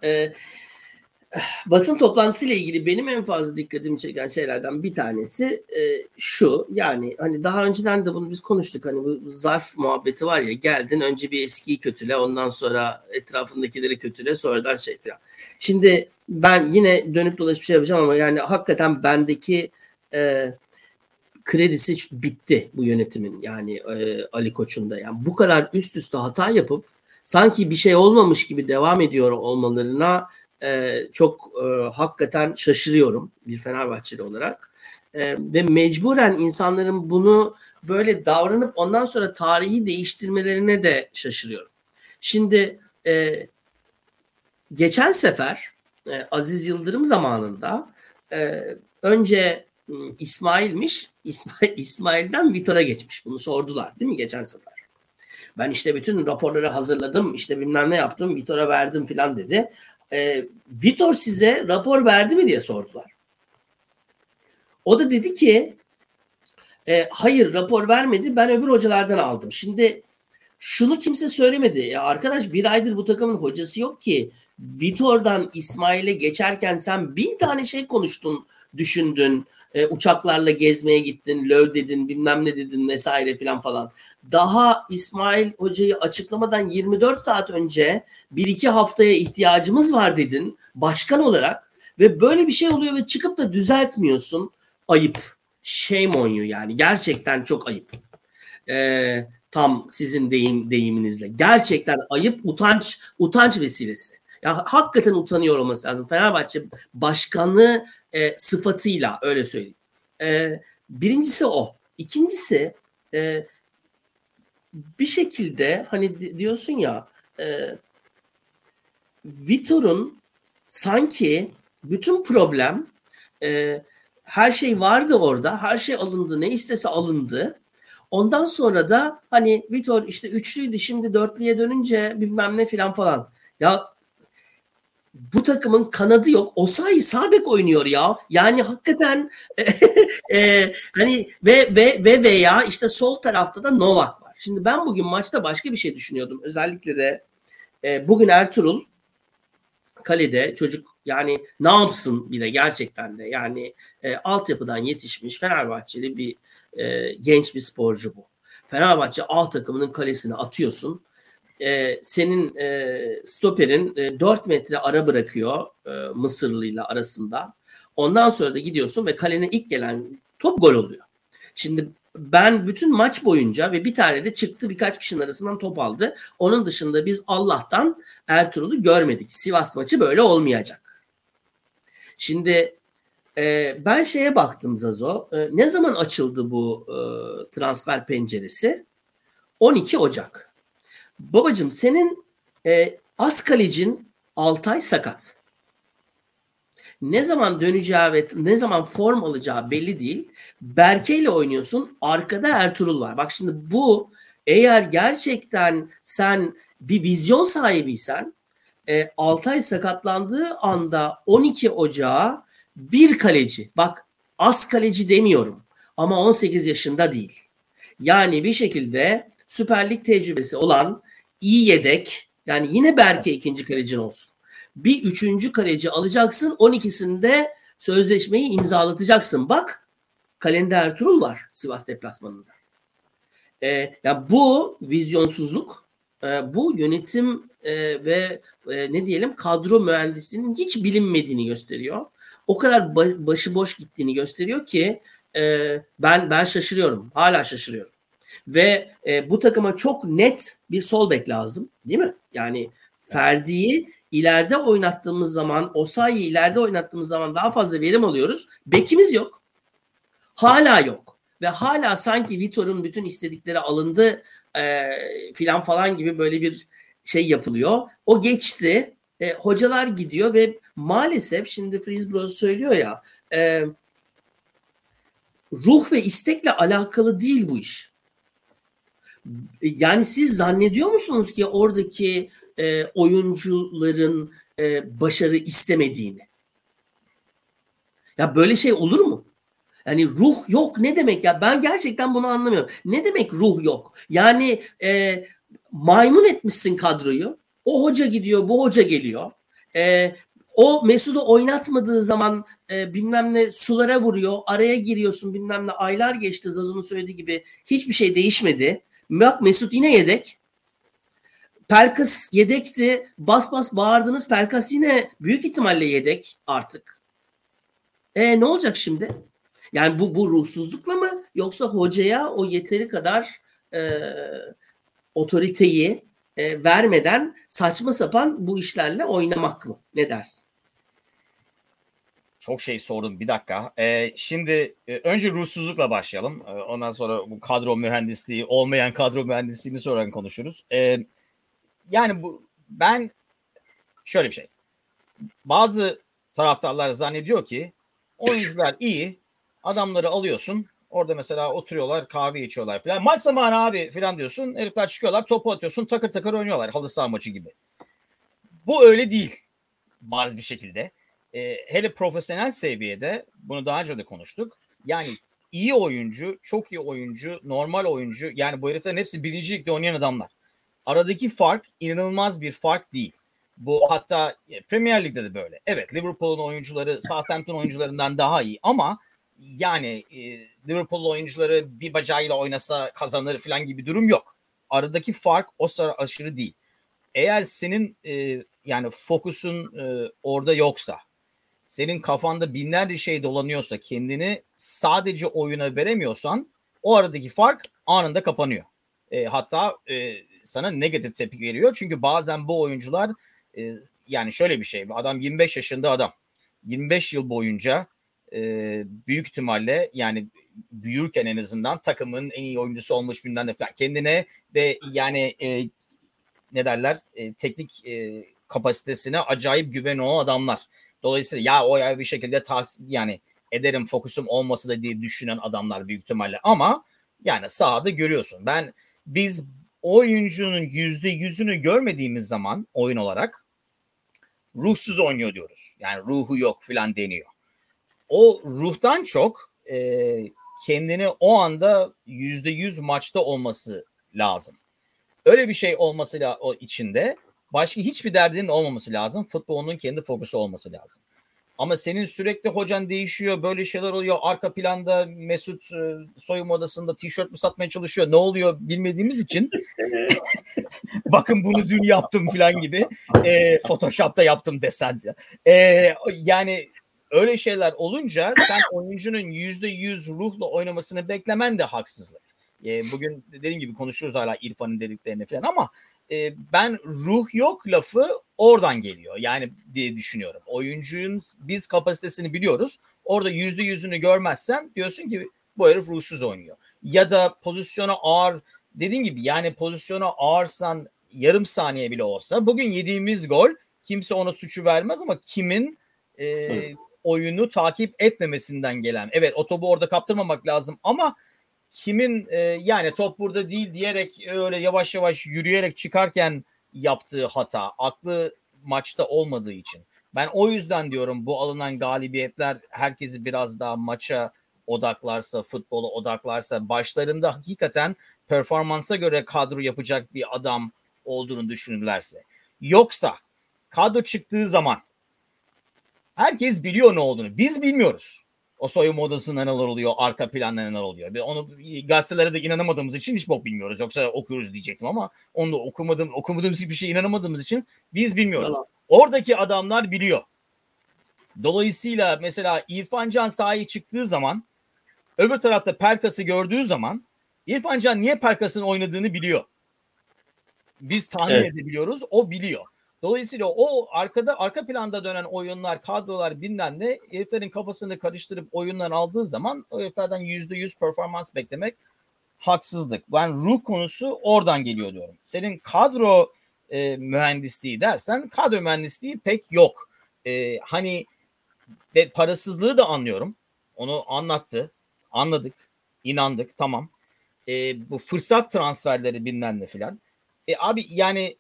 basın toplantısıyla ilgili benim en fazla dikkatimi çeken şeylerden bir tanesi şu. Yani hani daha önceden de bunu biz konuştuk. Hani bu zarf muhabbeti var ya, geldin önce bir eskiyi kötüle, ondan sonra etrafındakileri kötüle, sonradan şey falan. Şimdi ben yine dönüp dolaşıp bir şey yapacağım ama yani hakikaten bendeki kredisi bitti bu yönetimin, yani Ali Koç'un da. Yani bu kadar üst üste hata yapıp sanki bir şey olmamış gibi devam ediyor olmalarına çok hakikaten şaşırıyorum bir Fenerbahçeli olarak. Ve mecburen insanların bunu böyle davranıp ondan sonra tarihi değiştirmelerine de şaşırıyorum. Şimdi geçen sefer Aziz Yıldırım zamanında önce İsmail'miş, İsmail'den Vitor'a geçmiş. Bunu sordular değil mi geçen sefer? Ben işte bütün raporları hazırladım, işte bilmem ne yaptım, Vitor'a verdim filan dedi. Vitor size rapor verdi mi diye sordular. O da dedi ki hayır rapor vermedi, ben öbür hocalardan aldım. Şimdi şunu kimse söylemedi. Ya arkadaş, bir aydır bu takımın hocası yok ki. Vitor'dan İsmail'e geçerken sen 1000 tane şey konuştun, düşündün. Uçaklarla gezmeye gittin, löv dedin, bilmem ne dedin vesaire filan falan. Daha İsmail Hoca'yı açıklamadan 24 saat önce 1-2 haftaya ihtiyacımız var dedin başkan olarak ve böyle bir şey oluyor ve çıkıp da düzeltmiyorsun. Ayıp. Shame on you yani. Gerçekten çok ayıp. Tam sizin deyiminizle. Gerçekten ayıp, utanç vesilesi. Ya hakikaten utanıyor olması lazım. Fenerbahçe başkanlığı sıfatıyla, öyle söyleyeyim. Birincisi o. İkincisi bir şekilde hani diyorsun ya Vitor'un sanki bütün problem her şey vardı orada. Her şey alındı. Ne istese alındı. Ondan sonra da hani Vitor işte üçlüydü, şimdi dörtlüye dönünce bilmem ne filan falan. Ya bu takımın kanadı yok. Osayi sağ bek oynuyor ya. Yani hakikaten hani veya işte sol tarafta da Novak var. Şimdi ben bugün maçta başka bir şey düşünüyordum. Özellikle de bugün Ertuğrul kalede, çocuk yani ne yapsın bir de gerçekten de. Yani altyapıdan yetişmiş Fenerbahçeli bir genç bir sporcu bu. Fenerbahçe A takımının kalesine atıyorsun. Senin stoperin 4 metre ara bırakıyor Mısırlı'yla arasında. Ondan sonra da gidiyorsun ve kalene ilk gelen top gol oluyor. Şimdi ben bütün maç boyunca ve bir tane de çıktı, birkaç kişinin arasından top aldı. Onun dışında biz Allah'tan Ertuğrul'u görmedik. Sivas maçı böyle olmayacak. Şimdi ben şeye baktım Zazo. Ne zaman açıldı bu transfer penceresi? 12 Ocak. Babacığım senin az kalecin Altay sakat. Ne zaman döneceği ve ne zaman form alacağı belli değil. Berke ile oynuyorsun. Arkada Ertuğrul var. Bak şimdi bu, eğer gerçekten sen bir vizyon sahibiysen Altay sakatlandığı anda 12 Ocağı bir kaleci. Bak az kaleci demiyorum ama 18 yaşında değil. Yani bir şekilde Süper Lig tecrübesi olan iyi yedek, yani yine Berke ikinci kalecin olsun. bir üçüncü kaleci alacaksın. 12'sinde sözleşmeyi imzalatacaksın. Bak kalende Ertuğrul var Sivas deplasmanında. Ya bu vizyonsuzluk, bu yönetim ve ne diyelim kadro mühendisinin hiç bilinmediğini gösteriyor. O kadar başıboş gittiğini gösteriyor ki ben şaşırıyorum. Hala şaşırıyorum. Ve bu takıma çok net bir sol bek lazım, değil mi? Yani Ferdi'yi ileride oynattığımız zaman, Osayi'yi ileride oynattığımız zaman daha fazla verim alıyoruz. Bekimiz yok. Hala yok. Ve hala sanki Vitor'un bütün istedikleri alındı falan gibi böyle bir şey yapılıyor. O geçti. Hocalar gidiyor ve maalesef şimdi Freeze Bros söylüyor ya ruh ve istekle alakalı değil bu iş. Yani siz zannediyor musunuz ki oradaki oyuncuların başarı istemediğini? Ya böyle şey olur mu? Yani ruh yok ne demek ya? Ben gerçekten bunu anlamıyorum. Ne demek ruh yok? Yani maymun etmişsin kadroyu. O hoca gidiyor, bu hoca geliyor. O Mesut'u oynatmadığı zaman bilmem ne sulara vuruyor, araya giriyorsun bilmem ne. Aylar geçti Zazo'nun söylediği gibi. Hiçbir şey değişmedi. Bak Mesut yine yedek. Perkıs yedekti. Bas bas bağırdınız. Perkıs yine büyük ihtimalle yedek artık. Ne olacak şimdi? Yani bu ruhsuzlukla mı? Yoksa hocaya o yeteri kadar otoriteyi vermeden saçma sapan bu işlerle oynamak mı? Ne dersin? Çok şey sordum. Bir dakika. Şimdi önce ruhsuzlukla başlayalım. Ondan sonra bu kadro mühendisliği, olmayan kadro mühendisliğini sonra konuşuruz. Yani ben şöyle bir şey. Bazı taraftarlar zannediyor ki oyuncular iyi. Adamları alıyorsun. Orada mesela oturuyorlar, kahve içiyorlar falan. Maç zamanı abi falan diyorsun. Herifler çıkıyorlar, topu atıyorsun, takır takır oynuyorlar. Halı saha maçı gibi. Bu öyle değil. Bariz bir şekilde. Hele profesyonel seviyede, bunu daha önce de konuştuk. Yani iyi oyuncu, çok iyi oyuncu, normal oyuncu. Yani bu heriflerin hepsi birinci ligde oynayan adamlar. Aradaki fark inanılmaz bir fark değil. Bu hatta Premier Lig'de de böyle. Evet, Liverpool'un oyuncuları Southampton oyuncularından daha iyi ama yani Liverpool oyuncuları bir bacağıyla oynasa kazanır falan gibi durum yok. Aradaki fark o sıra aşırı değil. Eğer senin yani fokusun orada yoksa, senin kafanda binlerce şey dolanıyorsa, kendini sadece oyuna veremiyorsan o aradaki fark anında kapanıyor. Hatta sana negatif tepki veriyor. Çünkü bazen bu oyuncular yani şöyle bir şey. Adam 25 yaşında adam. 25 yıl boyunca büyük ihtimalle yani büyürken en azından takımın en iyi oyuncusu olmuş bilmem ne falan. Kendine ve yani ne derler teknik kapasitesine acayip güvenen o adamlar. Dolayısıyla ya o ya bir şekilde yani ederim fokusum olması da diye düşünen adamlar büyük ihtimalle ama yani sahada görüyorsun. Biz oyuncunun %100'ünü görmediğimiz zaman oyun olarak ruhsuz oynuyor diyoruz. Yani ruhu yok falan deniyor. O ruhtan çok kendini o anda %100 maçta olması lazım. Öyle bir şey olması içinde başka hiçbir derdinin olmaması lazım. Futbolun kendi fokusu olması lazım. Ama senin sürekli hocan değişiyor, böyle şeyler oluyor. Arka planda Mesut soyunma odasında tişört mü satmaya çalışıyor? Ne oluyor bilmediğimiz için. Bakın bunu dün yaptım falan gibi. Photoshop'ta yaptım desen. Yani öyle şeyler olunca sen oyuncunun %100 ruhla oynamasını beklemen de haksızlık. Bugün dediğim gibi konuşuruz hala İrfan'ın dediklerini falan ama ben ruh yok lafı oradan geliyor yani diye düşünüyorum. Oyuncunun biz kapasitesini biliyoruz. Orada %100'ünü görmezsen diyorsun ki bu herif ruhsuz oynuyor. Ya da pozisyona ağır dediğim gibi yani pozisyona ağırsan yarım saniye bile olsa bugün yediğimiz gol kimse ona suçu vermez ama kimin oyunu takip etmemesinden gelen. Evet o topu orada kaptırmamak lazım ama kimin yani top burada değil diyerek öyle yavaş yavaş yürüyerek çıkarken yaptığı hata aklı maçta olmadığı için. Ben o yüzden diyorum bu alınan galibiyetler herkesi biraz daha maça odaklarsa, futbola odaklarsa başlarında hakikaten performansa göre kadro yapacak bir adam olduğunu düşünürlerse. Yoksa kadro çıktığı zaman herkes biliyor ne olduğunu. Biz bilmiyoruz. O soyunma odasında neler oluyor, arka planda neler oluyor. Onu gazetelere de inanamadığımız için hiç bok bilmiyoruz. Yoksa okuyoruz diyecektim ama onu da okumadığımız hiçbir şeye inanamadığımız için biz bilmiyoruz. Tamam. Oradaki adamlar biliyor. Dolayısıyla mesela İrfan Can sahaya çıktığı zaman öbür tarafta Perkas'ı gördüğü zaman İrfan Can niye Perkas'ın oynadığını biliyor. Biz tahmin edebiliyoruz. O biliyor. Dolayısıyla o arka planda dönen oyunlar, kadrolar bilinen de heriflerin kafasını karıştırıp oyundan aldığı zaman o heriflerden %100 performans beklemek haksızlık. Ben ruh konusu oradan geliyor diyorum. Senin kadro mühendisliği dersen kadro mühendisliği pek yok. Hani parasızlığı da anlıyorum. Onu anlattı. Anladık. İnandık. Tamam. Bu fırsat transferleri bilinen de filan. Abi yani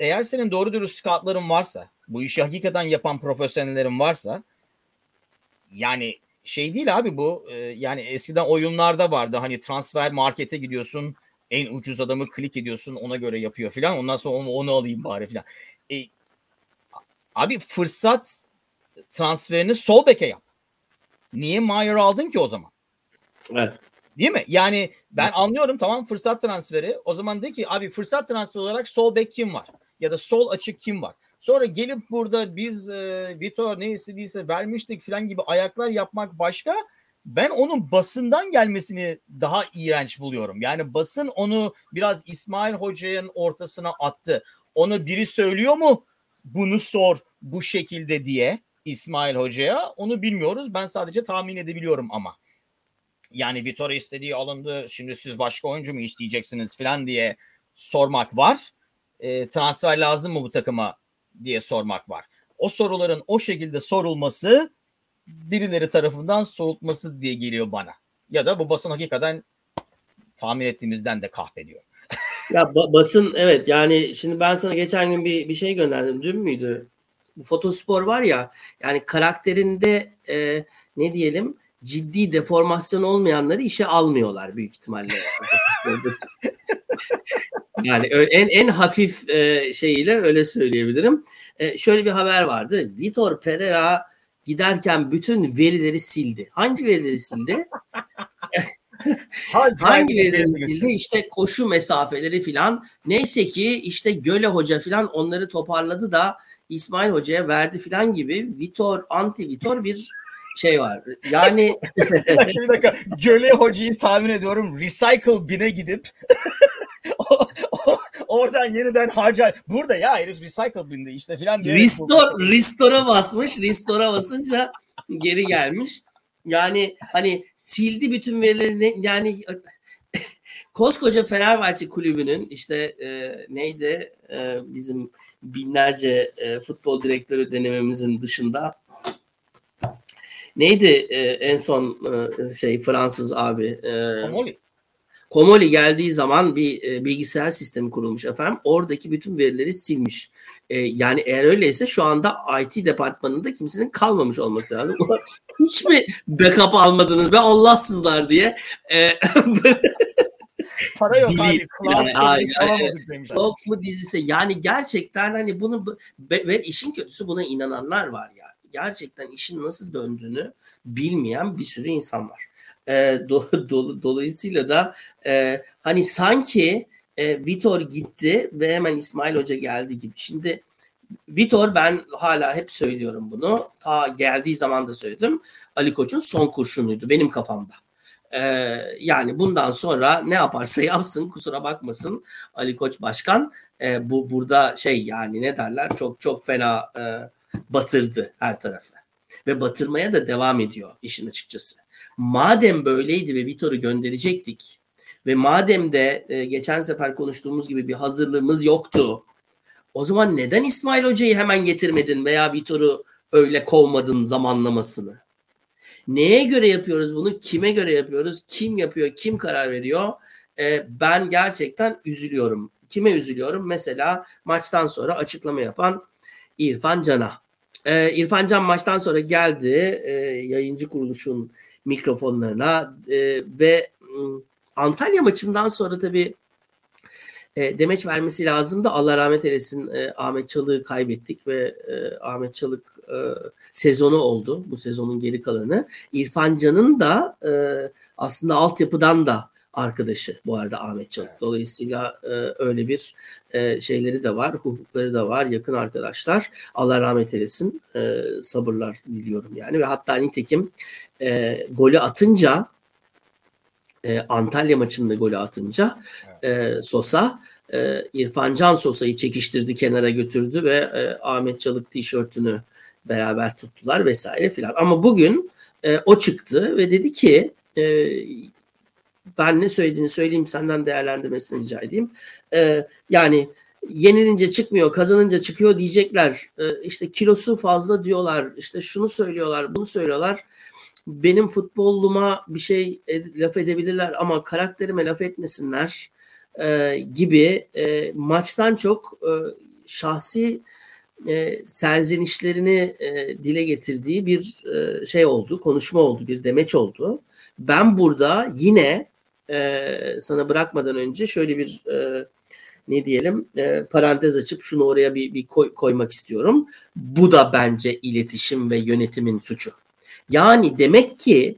eğer senin doğru dürüst scoutların varsa, bu işi hakikaten yapan profesyonellerin varsa, yani şey değil abi bu, yani eskiden oyunlarda vardı hani transfer markete gidiyorsun, en ucuz adamı klik ediyorsun, ona göre yapıyor filan, ondan sonra onu alayım bari filan. Abi fırsat transferini sol beke yap. Niye Mayer'ı aldın ki o zaman? Evet. Değil mi? Yani ben anlıyorum, tamam, fırsat transferi. O zaman de ki abi fırsat transferi olarak sol bek kim var? Ya da sol açık kim var? Sonra gelip burada biz Vitor ne istediyse vermiştik falan gibi ayaklar yapmak başka. Ben onun basından gelmesini daha iğrenç buluyorum. Yani basın onu biraz İsmail Hoca'nın ortasına attı. Onu biri söylüyor mu? Bunu sor bu şekilde diye İsmail Hoca'ya. Onu bilmiyoruz. Ben sadece tahmin edebiliyorum ama. Yani Vitor'a istediği alındı. Şimdi siz başka oyuncu mu isteyeceksiniz falan diye sormak var. Transfer lazım mı bu takıma diye sormak var. O soruların o şekilde sorulması birileri tarafından soğutması diye geliyor bana. Ya da bu basın hakikaten tahmin ettiğimizden de kahpediyor. Ya basın evet yani şimdi ben sana geçen gün bir şey gönderdim. Dün müydü? Bu Fotospor var ya yani karakterinde ne diyelim ciddi deformasyon olmayanları işe almıyorlar büyük ihtimalle. Yani en hafif şeyiyle öyle söyleyebilirim. Şöyle bir haber vardı. Vitor Pereira giderken bütün verileri sildi. Hangi verileri sildi? Hangi verileri sildi? İşte koşu mesafeleri filan. Neyse ki işte Göle Hoca filan onları toparladı da İsmail Hoca'ya verdi filan gibi anti Vitor bir şey var. Yani bir dakika. Göle Hoca'yı tahmin ediyorum. Recycle bin'e gidip oradan yeniden harcar. Burada ya herif Recycle bin'de işte filan. Restore basmış. Restore basınca geri gelmiş. Yani hani sildi bütün verilerini yani koskoca Fenerbahçe kulübünün işte neydi bizim binlerce futbol direktörü denememizin dışında neydi en son şey Fransız abi? Komoli geldiği zaman bir bilgisayar sistemi kurulmuş efendim. Oradaki bütün verileri silmiş. Yani eğer öyleyse şu anda IT departmanında kimsenin kalmamış olması lazım. Hiç mi backup almadınız be Allahsızlar diye. Para yok abi. Yok mu dizisi? Yani gerçekten hani bunu ve işin kötüsü buna inananlar var yani. Gerçekten işin nasıl döndüğünü bilmeyen bir sürü insan var. Dolayısıyla da hani sanki Vitor gitti ve hemen İsmail Hoca geldi gibi. Şimdi Vitor ben hala hep söylüyorum bunu. Ta geldiği zaman da söyledim. Ali Koç'un son kurşunuydu benim kafamda. Yani bundan sonra ne yaparsa yapsın kusura bakmasın Ali Koç Başkan. Bu burada şey yani ne derler çok fena batırdı her tarafı. Ve batırmaya da devam ediyor işin açıkçası. Madem böyleydi ve Vitor'u gönderecektik ve madem de geçen sefer konuştuğumuz gibi bir hazırlığımız yoktu. O zaman neden İsmail Hoca'yı hemen getirmedin veya Vitor'u öyle kovmadın zamanlamasını? Neye göre yapıyoruz bunu? Kime göre yapıyoruz? Kim yapıyor? Kim karar veriyor? Ben gerçekten üzülüyorum. Kime üzülüyorum? Mesela maçtan sonra açıklama yapan İrfan Can'a. İrfan Can maçtan sonra geldi yayıncı kuruluşun mikrofonlarına ve Antalya maçından sonra tabii demeç vermesi lazımdı. Allah rahmet eylesin, Ahmet Çalık'ı kaybettik ve Ahmet Çalık sezonu oldu. Bu sezonun geri kalanı. İrfan Can'ın da aslında altyapıdan da arkadaşı bu arada Ahmet Çalık. Dolayısıyla öyle bir şeyleri de var, hukukları da var, yakın arkadaşlar. Allah rahmet eylesin, sabırlar diliyorum yani. Ve hatta nitekim golü atınca, Antalya maçında golü atınca Sosa, İrfan Can Sosa'yı çekiştirdi, kenara götürdü ve Ahmet Çalık tişörtünü beraber tuttular vesaire filan. Ama bugün o çıktı ve dedi ki, ben ne söylediğini söyleyeyim, senden değerlendirmesini rica edeyim. Yani yenilince çıkmıyor, kazanınca çıkıyor diyecekler. İşte kilosu fazla diyorlar, işte şunu söylüyorlar, bunu söylüyorlar. Benim futboluma bir şey laf edebilirler ama karakterime laf etmesinler gibi maçtan çok şahsi serzenişlerini dile getirdiği bir şey oldu, konuşma oldu, bir demeç oldu. Ben burada yine sana bırakmadan önce şöyle bir parantez açıp şunu oraya bir koymak istiyorum. Bu da bence iletişim ve yönetimin suçu. Yani demek ki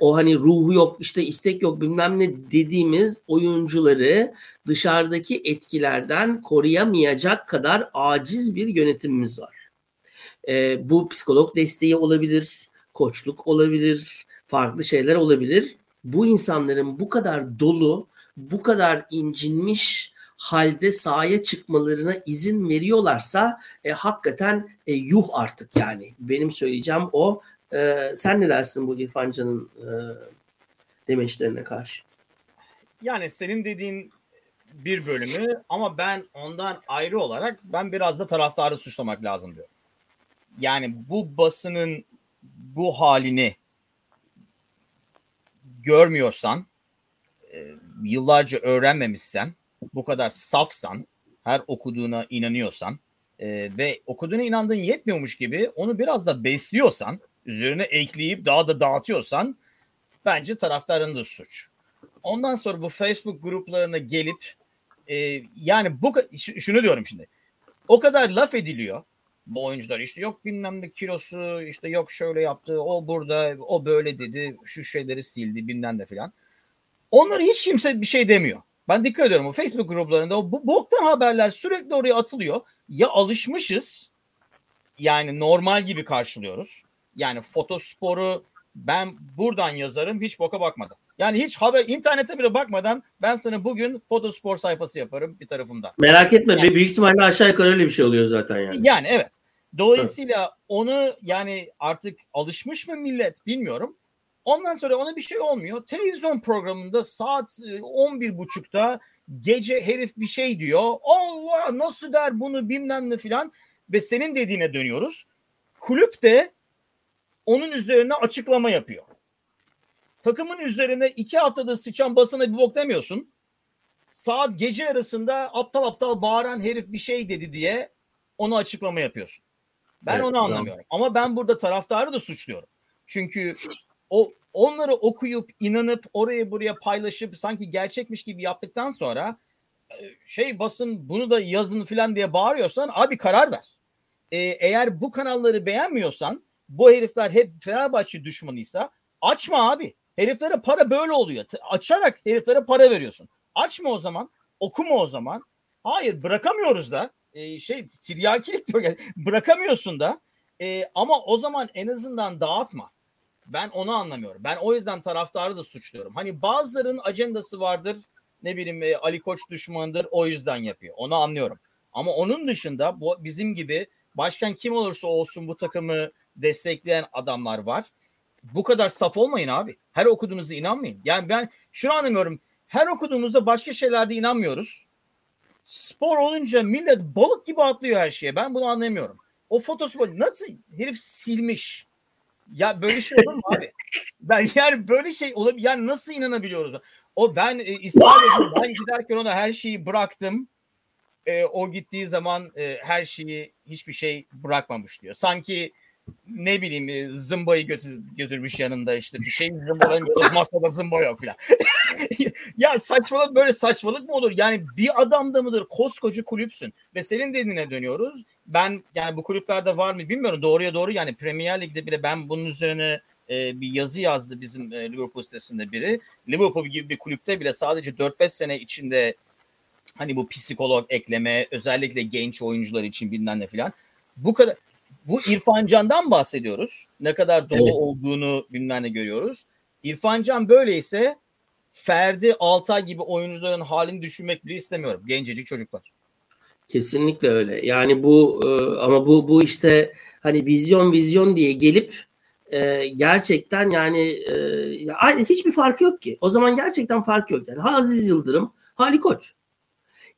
o hani ruhu yok, işte istek yok, bilmem ne dediğimiz oyuncuları dışarıdaki etkilerden koruyamayacak kadar aciz bir yönetimimiz var. Bu psikolog desteği olabilir, koçluk olabilir, farklı şeyler olabilir. Bu insanların bu kadar dolu, bu kadar incinmiş halde sahaya çıkmalarına izin veriyorlarsa hakikaten yuh artık yani. Benim söyleyeceğim o. Sen ne dersin bu İrfan Can'ın demeçlerine karşı? Yani senin dediğin bir bölümü ama ben ondan ayrı olarak ben biraz da taraftarı suçlamak lazım diyorum. Yani bu basının bu halini görmüyorsan, yıllarca öğrenmemişsen, bu kadar safsan, her okuduğuna inanıyorsan ve okuduğuna inandığın yetmiyormuş gibi onu biraz da besliyorsan, üzerine ekleyip daha da dağıtıyorsan bence taraftarın da suç. Ondan sonra bu Facebook gruplarına gelip yani bu şunu diyorum şimdi. O kadar laf ediliyor. Bu oyuncular işte yok bilmem ne kilosu, işte yok şöyle yaptı, o burada, o böyle dedi, şu şeyleri sildi bilmem ne filan. Onlara hiç kimse bir şey demiyor. Ben dikkat ediyorum o Facebook gruplarında o boktan haberler sürekli oraya atılıyor. Ya alışmışız yani normal gibi karşılıyoruz. Yani Fotospor'u ben buradan yazarım hiç boka bakmadan. Yani hiç haber internete bile bakmadan ben sana bugün Fotospor sayfası yaparım bir tarafımdan. Merak etme yani, büyük ihtimalle aşağı yukarı öyle bir şey oluyor zaten yani. Yani evet. Dolayısıyla evet. Onu yani artık alışmış mı millet bilmiyorum. Ondan sonra ona bir şey olmuyor. Televizyon programında saat 11.30'da gece herif bir şey diyor. Allah nasıl der bunu bilmem ne filan. Ve senin dediğine dönüyoruz. Kulüp de onun üzerine açıklama yapıyor. Takımın üzerine 2 haftadır sıçan basına bir bok demiyorsun. Saat gece arasında aptal aptal bağıran herif bir şey dedi diye ona açıklama yapıyorsun. Ben evet, onu anlamıyorum. Ama ben burada taraftarı da suçluyorum. Çünkü onları okuyup inanıp oraya buraya paylaşıp sanki gerçekmiş gibi yaptıktan sonra basın bunu da yazın filan diye bağırıyorsan abi karar ver. Eğer bu kanalları beğenmiyorsan bu herifler hep Fenerbahçe düşmanıysa açma abi. Heriflere para böyle oluyor. Açarak heriflere para veriyorsun. Açma o zaman. Okuma o zaman. Hayır bırakamıyoruz da. Tiryakilik diyor. Bırakamıyorsun da. Ama o zaman en azından dağıtma. Ben onu anlamıyorum. Ben o yüzden taraftarı da suçluyorum. Hani bazılarının ajandası vardır. Ne bileyim Ali Koç düşmanıdır. O yüzden yapıyor. Onu anlıyorum. Ama onun dışında bu bizim gibi başkan kim olursa olsun bu takımı destekleyen adamlar var. Bu kadar saf olmayın abi. Her okuduğunuza inanmayın. Yani ben şunu anlamıyorum. Her okuduğumuzda başka şeylerde inanmıyoruz. Spor olunca millet balık gibi atlıyor her şeye. Ben bunu anlamıyorum. O Fotospor nasıl herif silmiş? Ya böyle şey olur mu abi? Ben yani böyle şey olabilir. Yani nasıl inanabiliyoruz? Ben giderken ona her şeyi bıraktım. O gittiği zaman her şeyi hiçbir şey bırakmamış diyor. Sanki ne bileyim zımbayı götürmüş yanında, işte bir şey zımbalanıyor, masada zımba yok falan. Ya saçmalık, böyle saçmalık mı olur? Yani bir adamda mıdır? Koskoca kulüpsün. Ve senin dediğine dönüyoruz. Ben yani bu kulüplerde var mı bilmiyorum. Doğruya doğru yani Premier Lig'de bile ben bunun üzerine bir yazı yazdı bizim Liverpool sitesinde biri. Liverpool gibi bir kulüpte bile sadece 4-5 sene içinde hani bu psikolog ekleme, özellikle genç oyuncular için bilmem ne falan. Bu kadar. Bu İrfan Can'dan bahsediyoruz. Ne kadar doğru olduğunu bilmem ne görüyoruz. İrfan Can böyleyse Ferdi, Altay gibi oyuncuların halini düşünmek bile istemiyorum. Gencecik çocuklar. Kesinlikle öyle. Yani bu ama bu işte hani vizyon diye gelip gerçekten yani hiçbir fark yok ki. O zaman gerçekten fark yok. Yani ha Aziz Yıldırım, ha Ali Koç.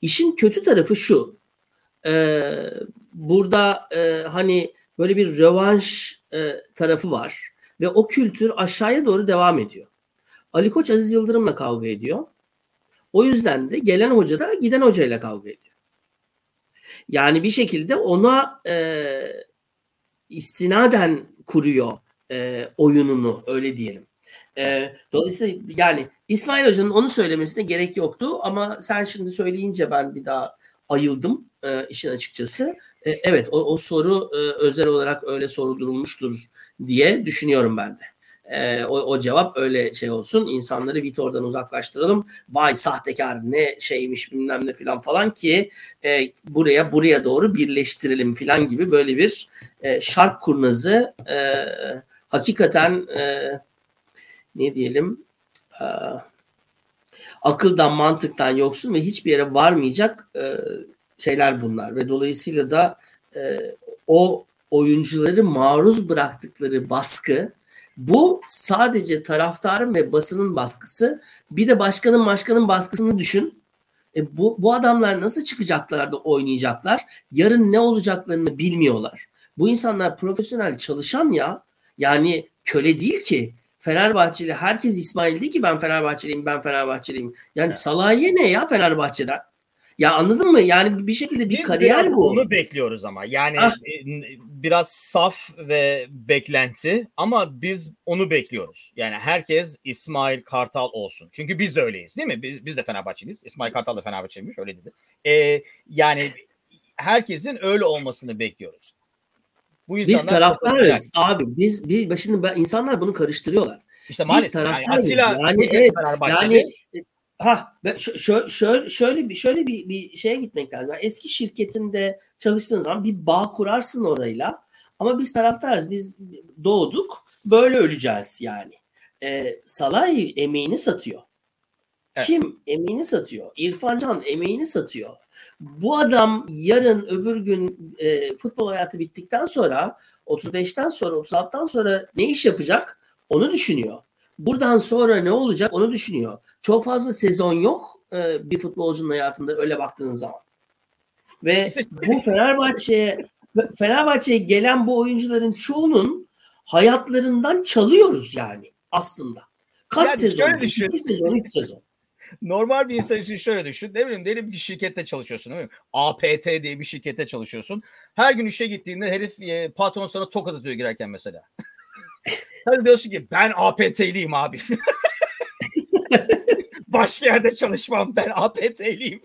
İşin kötü tarafı şu. Burada hani böyle bir rövanş tarafı var. Ve o kültür aşağıya doğru devam ediyor. Ali Koç Aziz Yıldırım'la kavga ediyor. O yüzden de gelen hoca da giden hocayla kavga ediyor. Yani bir şekilde ona istinaden kuruyor oyununu, öyle diyelim. Dolayısıyla yani İsmail Hoca'nın onu söylemesine gerek yoktu ama sen şimdi söyleyince ben bir daha ayıldım işin açıkçası. Evet o soru özel olarak öyle sorulmuştur diye düşünüyorum ben de. O cevap öyle şey olsun, insanları Vitor'dan uzaklaştıralım, vay sahtekar ne şeymiş bilmem ne falan ki buraya doğru birleştirelim falan gibi böyle bir şark kurnazı hakikaten ne diyelim akıldan mantıktan yoksun ve hiçbir yere varmayacak şeyler bunlar ve dolayısıyla da o oyuncuları maruz bıraktıkları baskı, bu sadece taraftarın ve basının baskısı. Bir de başkanın baskısını düşün. Bu adamlar nasıl çıkacaklar da oynayacaklar? Yarın ne olacaklarını bilmiyorlar. Bu insanlar profesyonel çalışan ya. Yani köle değil ki. Fenerbahçeli herkes İsmail değil ki ben Fenerbahçeliyim. Yani Salah'ya ne ya Fenerbahçe'den? Ya anladın mı? Yani bir şekilde bir kariyer bu. Onu bekliyoruz ama. Yani biraz saf ve beklenti ama biz onu bekliyoruz. Yani herkes İsmail Kartal olsun. Çünkü biz de öyleyiz değil mi? Biz de Fenerbahçeliyiz. İsmail Kartal da Fenerbahçeliymiş, öyle dedi. Yani herkesin öyle olmasını bekliyoruz. Bu insanlar biz taraftarız abi. Biz şimdi insanlar bunu karıştırıyorlar. İşte maalesef. Biz taraftarız. Yani evet. Yani şöyle bir şeye gitmek lazım. Yani eski şirketinde çalıştığın zaman bir bağ kurarsın orayla. Ama biz taraftarız. Biz doğduk. Böyle öleceğiz yani. Salay emeğini satıyor. Evet. Kim emeğini satıyor? İrfan Can emeğini satıyor. Bu adam yarın öbür gün futbol hayatı bittikten sonra 35'ten sonra 36'dan sonra ne iş yapacak? Onu düşünüyor. Buradan sonra ne olacak onu düşünüyor. Çok fazla sezon yok bir futbolcunun hayatında öyle baktığın zaman. Ve bu Fenerbahçe'ye gelen bu oyuncuların çoğunun hayatlarından çalıyoruz yani aslında. Kaç yani sezon? 2 sezon, 3 sezon. Normal bir insan için şöyle düşün. Ne bileyim, diyelim bir şirkette çalışıyorsun değil mi? APT diye bir şirkette çalışıyorsun. Her gün işe gittiğinde herif patron sana tokat atıyor girerken mesela. Sen diyorsun ki ben APT'liyim abi. Başka yerde çalışmam, ben APT'liyim.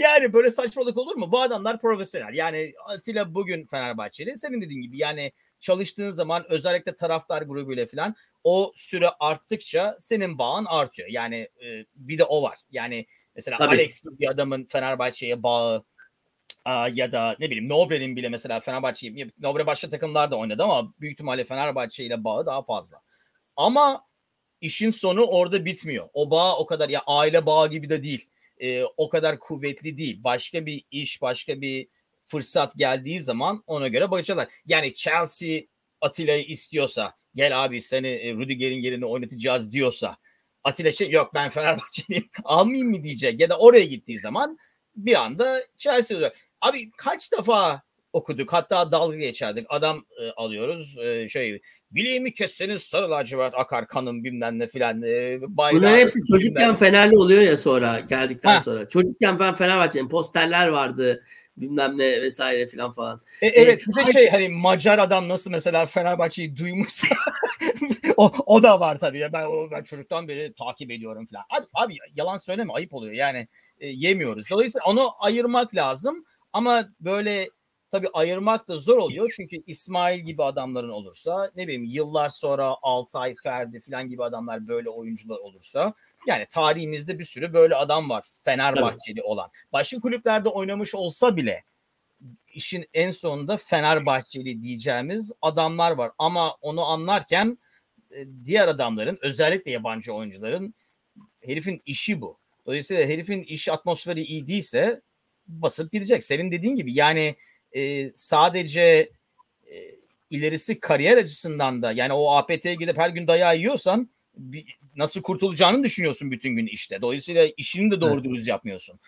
Yani böyle saçmalık olur mu? Bu adamlar profesyonel. Yani Attila bugün Fenerbahçeli. Senin dediğin gibi yani çalıştığın zaman özellikle taraftar grubuyla falan o süre arttıkça senin bağın artıyor. Yani bir de o var. Yani mesela tabii. Alex gibi adamın Fenerbahçe'ye bağı ya da ne bileyim Nobre'nin bile mesela Fenerbahçe'ye, Nobre başka takımlarda oynadı ama büyük ihtimalle Fenerbahçe ile bağı daha fazla. Ama işin sonu orada bitmiyor. O bağ o kadar ya aile bağı gibi de değil. O kadar kuvvetli değil. Başka bir iş, başka bir fırsat geldiği zaman ona göre bakacaklar. Yani Chelsea Atilla'yı istiyorsa, gel abi seni Rüdiger'in yerine oynatacağız diyorsa, Attila yok ben Fenerbahçeliyim almayayım mı diyecek ya da oraya gittiği zaman bir anda Chelsea olacak. Abi kaç defa okuduk, hatta dalga geçerdik. Adam alıyoruz bileğimi kesseniz sarı lacivert akar kanım bilmem ne filan. Bunların hepsi çocukken Fenerli oluyor ya sonra geldikten sonra. Çocukken ben Fenerbahçe'nin posterler vardı. bilmem ne vesaire filan falan. Evet bir de şey hani Macar adam nasıl mesela Fenerbahçe'yi duymuşsa o da var tabii ya. Ben çocuktan beri takip ediyorum filan. Abi yalan söyleme, ayıp oluyor yani, yemiyoruz. Dolayısıyla onu ayırmak lazım ama böyle tabii ayırmak da zor oluyor çünkü İsmail gibi adamların olursa, ne bileyim yıllar sonra Altay, Ferdi filan gibi adamlar böyle oyuncular olursa, yani tarihimizde bir sürü böyle adam var Fenerbahçeli tabii olan. Başka kulüplerde oynamış olsa bile işin en sonunda Fenerbahçeli diyeceğimiz adamlar var. Ama onu anlarken diğer adamların, özellikle yabancı oyuncuların, herifin işi bu. Dolayısıyla herifin iş atmosferi iyi değilse basıp gidecek. Senin dediğin gibi yani sadece ilerisi kariyer açısından da, yani o APT'ye gidip her gün dayağı yiyorsan nasıl kurtulacağını düşünüyorsun bütün gün işte. Dolayısıyla işini de doğru dürüst yapmıyorsun.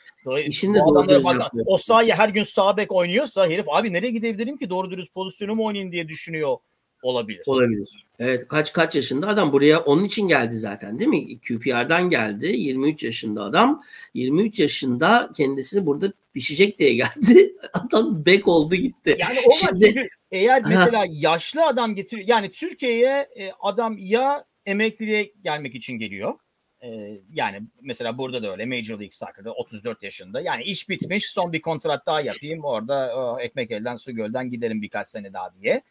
İşini de doğru dürüst yapmıyorsun. Osayi her gün sağ bek oynuyorsa herif, abi nereye gidebilirim ki, doğru dürüst pozisyonu mu oynayayım diye düşünüyor olabilir. Olabilir. Evet, kaç yaşında adam buraya onun için geldi zaten değil mi? QPR'dan geldi. 23 yaşında adam. 23 yaşında kendisini burada pişecek diye geldi. Adam bek oldu gitti. Yani o şimdi, eğer mesela yaşlı adam getiriyor. Yani Türkiye'ye adam ya emekliliğe gelmek için geliyor. Yani mesela burada da öyle Major League Soccer'da 34 yaşında. Yani iş bitmiş, son bir kontrat daha yapayım. Orada ekmek elden su gölden giderim birkaç sene daha diye.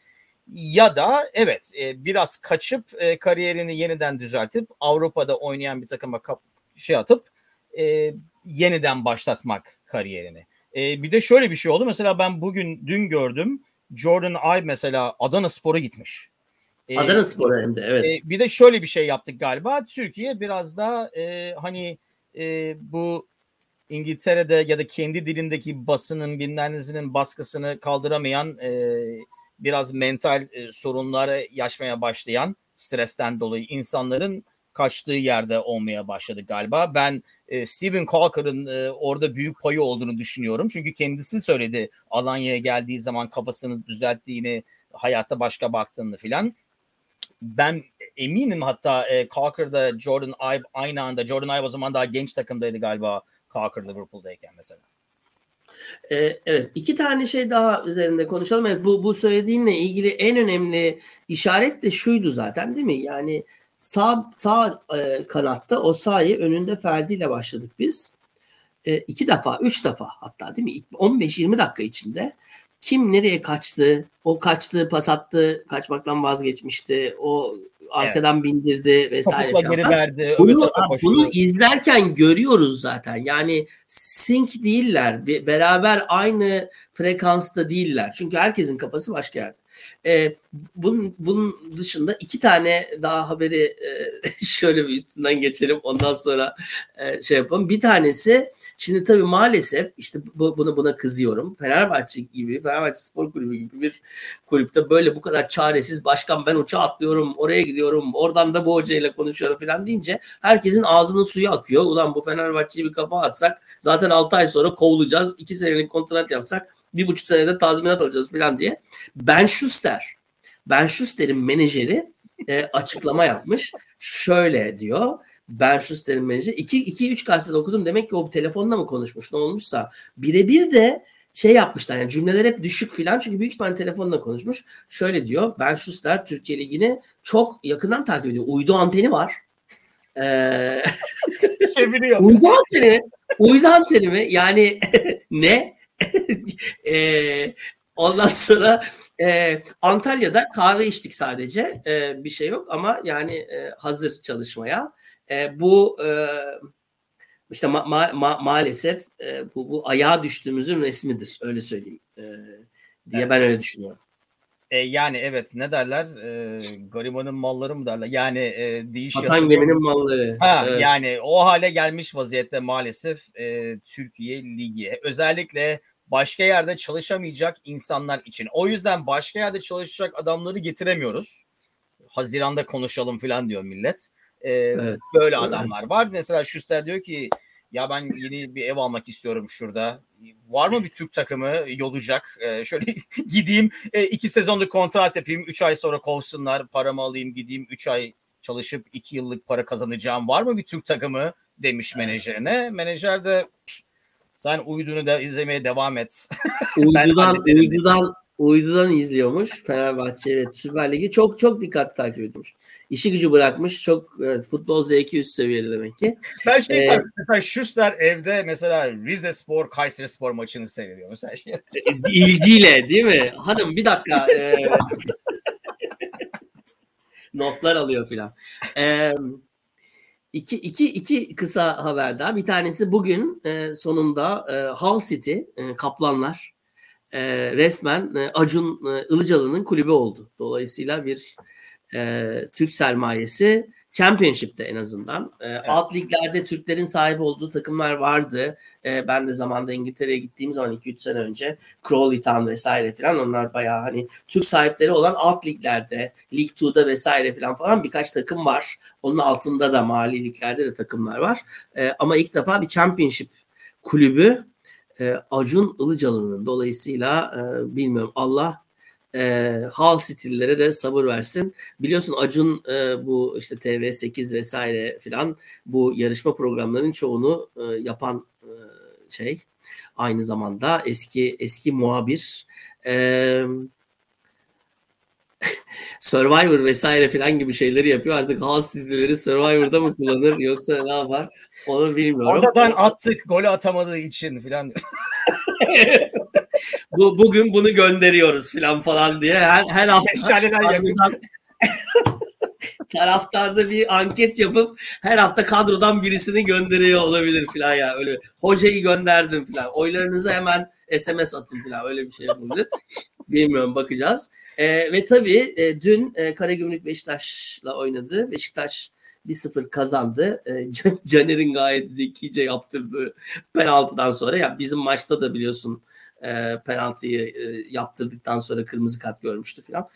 Ya da evet biraz kaçıp kariyerini yeniden düzeltip Avrupa'da oynayan bir takıma şey atıp yeniden başlatmak kariyerini. Bir de şöyle bir şey oldu. Mesela ben dün gördüm. Jordan Ibe mesela Adanaspor'a gitmiş. Adanaspor'a hem de evet. Bir de şöyle bir şey yaptık galiba. Türkiye biraz daha bu İngiltere'de ya da kendi dilindeki basının bilmem baskısını kaldıramayan biraz mental sorunları yaşamaya başlayan, stresten dolayı insanların kaçtığı yerde olmaya başladı galiba. Ben Stephen Calker'ın orada büyük payı olduğunu düşünüyorum. Çünkü kendisi söyledi Alanya'ya geldiği zaman kafasını düzelttiğini, hayata başka baktığını filan. Ben eminim hatta Calker'da Jordan Ibe aynı anda, Jordan Ibe o zaman daha genç takımdaydı galiba Calker Liverpool'dayken mesela. Evet, iki tane şey daha üzerinde konuşalım. Evet, bu söylediğinle ilgili en önemli işaret de şuydu zaten değil mi? Yani sağ kanatta Osayi, önünde Ferdi ile başladık biz. 2 defa, 3 defa hatta değil mi? 15-20 dakika içinde kim nereye kaçtı? O kaçtı, pas attı, kaçmaktan vazgeçmişti. O arkadan bindirdi vesaire. Verdi, bunu izlerken görüyoruz zaten. Yani sync değiller. Beraber aynı frekansta değiller. Çünkü herkesin kafası başka yerde. Bunun dışında iki tane daha haberi şöyle bir üstünden geçelim. Ondan sonra şey yapalım. Bir tanesi, şimdi tabii maalesef işte buna kızıyorum. Fenerbahçe Spor Kulübü gibi bir kulüpte böyle bu kadar çaresiz başkan, ben uçağa atlıyorum, oraya gidiyorum, oradan da bu hocayla konuşuyorum falan deyince herkesin ağzının suyu akıyor. Ulan bu Fenerbahçe'yi bir kafa atsak zaten 6 ay sonra kovulacağız, 2 senelik kontrat yapsak 1,5 senede tazminat alacağız falan diye. Ben Schuster'in menajeri açıklama yapmış. Şöyle diyor. Ben Schuster'in menajeri. 2-3 gazetede okudum. Demek ki o telefonla mı konuşmuş, ne olmuşsa. Birebir de şey yapmışlar. Yani cümleler hep düşük filan. Çünkü büyük ihtimalle telefonla konuşmuş. Şöyle diyor. Ben Schuster Türkiye Ligi'ni çok yakından takip ediyor. Uydu anteni var. Uydu anteni mi? Yani ne? Ondan sonra Antalya'da kahve içtik sadece, bir şey yok ama yani hazır çalışmaya. Bu işte maalesef bu ayağa düştüğümüzün resmidir, öyle söyleyeyim diye ben öyle düşünüyorum. Yani evet, ne derler? Garibanın malları mı derler? Yani değiş atan geminin malları. Evet. Yani o hale gelmiş vaziyette maalesef Türkiye Ligi. Özellikle başka yerde çalışamayacak insanlar için. O yüzden başka yerde çalışacak adamları getiremiyoruz. Haziran'da konuşalım falan diyor millet. Evet. Böyle adamlar var. Mesela Schuster diyor ki ya ben yeni bir ev almak istiyorum şurada. Var mı bir Türk takımı yolacak? Şöyle gideyim 2 sezonluk kontrat yapayım. 3 ay sonra kovsunlar. Paramı alayım, gideyim 3 ay çalışıp 2 yıllık para kazanacağım. Var mı bir Türk takımı demiş menajerine. Menajer de Sen uydunu da izlemeye devam et. Uydudan izliyormuş Fenerbahçe, evet, Süper Ligi çok çok dikkatli takip ediyormuş. İşi gücü bırakmış. Çok evet, futbol zevki üst seviyeli demek ki. Ben şey mesela Şüster evde mesela Rizespor Kayserispor maçını seyrediyor mesela. İlgiyle değil mi? Hanım bir dakika. Notlar alıyor filan. İki kısa haber daha. Bir tanesi bugün sonunda Hull City Kaplanlar resmen Acun Ilıcalı'nın kulübü oldu. Dolayısıyla bir Türk sermayesi Championship'te en azından. Evet. Alt liglerde Türklerin sahip olduğu takımlar vardı. Ben de zamanında İngiltere'ye gittiğim zaman 2-3 sene önce Crawley Town vesaire filan, onlar bayağı hani Türk sahipleri olan alt liglerde, League 2'da vesaire filan birkaç takım var. Onun altında da mali liglerde de takımlar var. Ama ilk defa bir Championship kulübü Acun Ilıcalı'nın. Dolayısıyla bilmiyorum, Allah Hull City'lere de sabır versin. Biliyorsun Acun bu işte TV8 vesaire filan bu yarışma programlarının çoğunu yapan şey. Aynı zamanda eski muhabir. Survivor vesaire filan gibi şeyleri yapıyor. Artık Hull City'leri Survivor'da mı kullanır yoksa ne yapar? Onu bilmiyorum. Oradan attık, golü atamadığı için filan. Bugün bunu gönderiyoruz falan diye her hafta taraftarda bir anket yapıp her hafta kadrodan birisini gönderiyor olabilir filan ya, öyle hocayı gönderdim filan, oylarınıza hemen SMS atın filan, öyle bir şey olabilir. Bilmiyorum, bakacağız. Ve tabii dün Karagümrük Beşiktaş'la oynadı. Beşiktaş 1-0 kazandı. Caner'in gayet zekice yaptırdığı penaltıdan sonra, ya bizim maçta da biliyorsun penaltıyı yaptırdıktan sonra kırmızı kart görmüştü falan.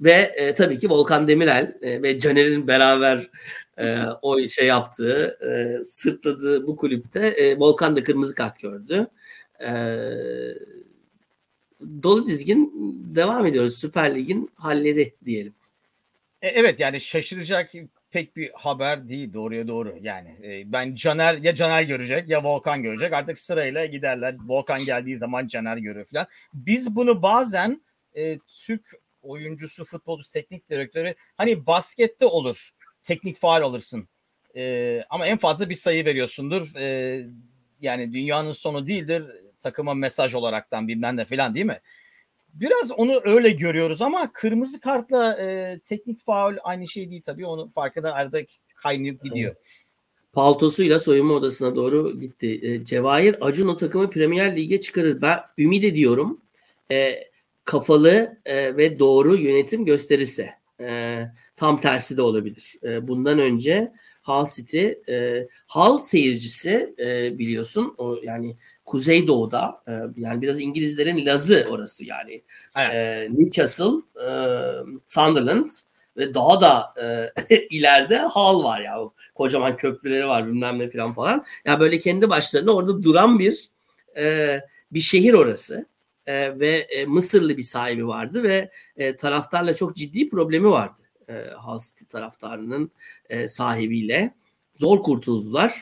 Ve tabii ki Volkan Demirel ve Caner'in beraber o şey yaptığı, sırtladığı bu kulüpte Volkan da kırmızı kart gördü. Dolu dizgin devam ediyoruz. Süper Lig'in halleri diyelim. Evet, yani şaşıracak pek bir haber değil doğruya doğru. Yani ben Caner görecek ya Volkan görecek. Artık sırayla giderler. Volkan geldiği zaman Caner görüyor falan. Biz bunu bazen Türk oyuncusu, futbolcu, teknik direktörü, hani baskette olur. Teknik faul alırsın. Ama en fazla bir sayı veriyorsundur. Yani dünyanın sonu değildir. Takıma mesaj olaraktan bilmem ne falan, değil mi? Biraz onu öyle görüyoruz ama kırmızı kartla teknik faul aynı şey değil tabii. Onu farkında arada kaynayıp gidiyor. Paltosuyla soyunma odasına doğru gitti. Cevahir Acun o takımı Premier Lig'e çıkarır. Ben ümit ediyorum. Kafalı ve doğru yönetim gösterirse. Tam tersi de olabilir. Bundan önce Hull City, Hull seyircisi biliyorsun o, yani Kuzeydoğu'da, yani biraz İngilizlerin Laz'ı orası yani. Evet. Newcastle, Sunderland ve daha da ileride Hull var ya. Kocaman köprüleri var bilmem ne falan. Ya böyle kendi başlarına orada duran bir şehir orası. Ve Mısırlı bir sahibi vardı ve taraftarla çok ciddi problemi vardı. Hull City taraftarının sahibiyle. Zor kurtuldular.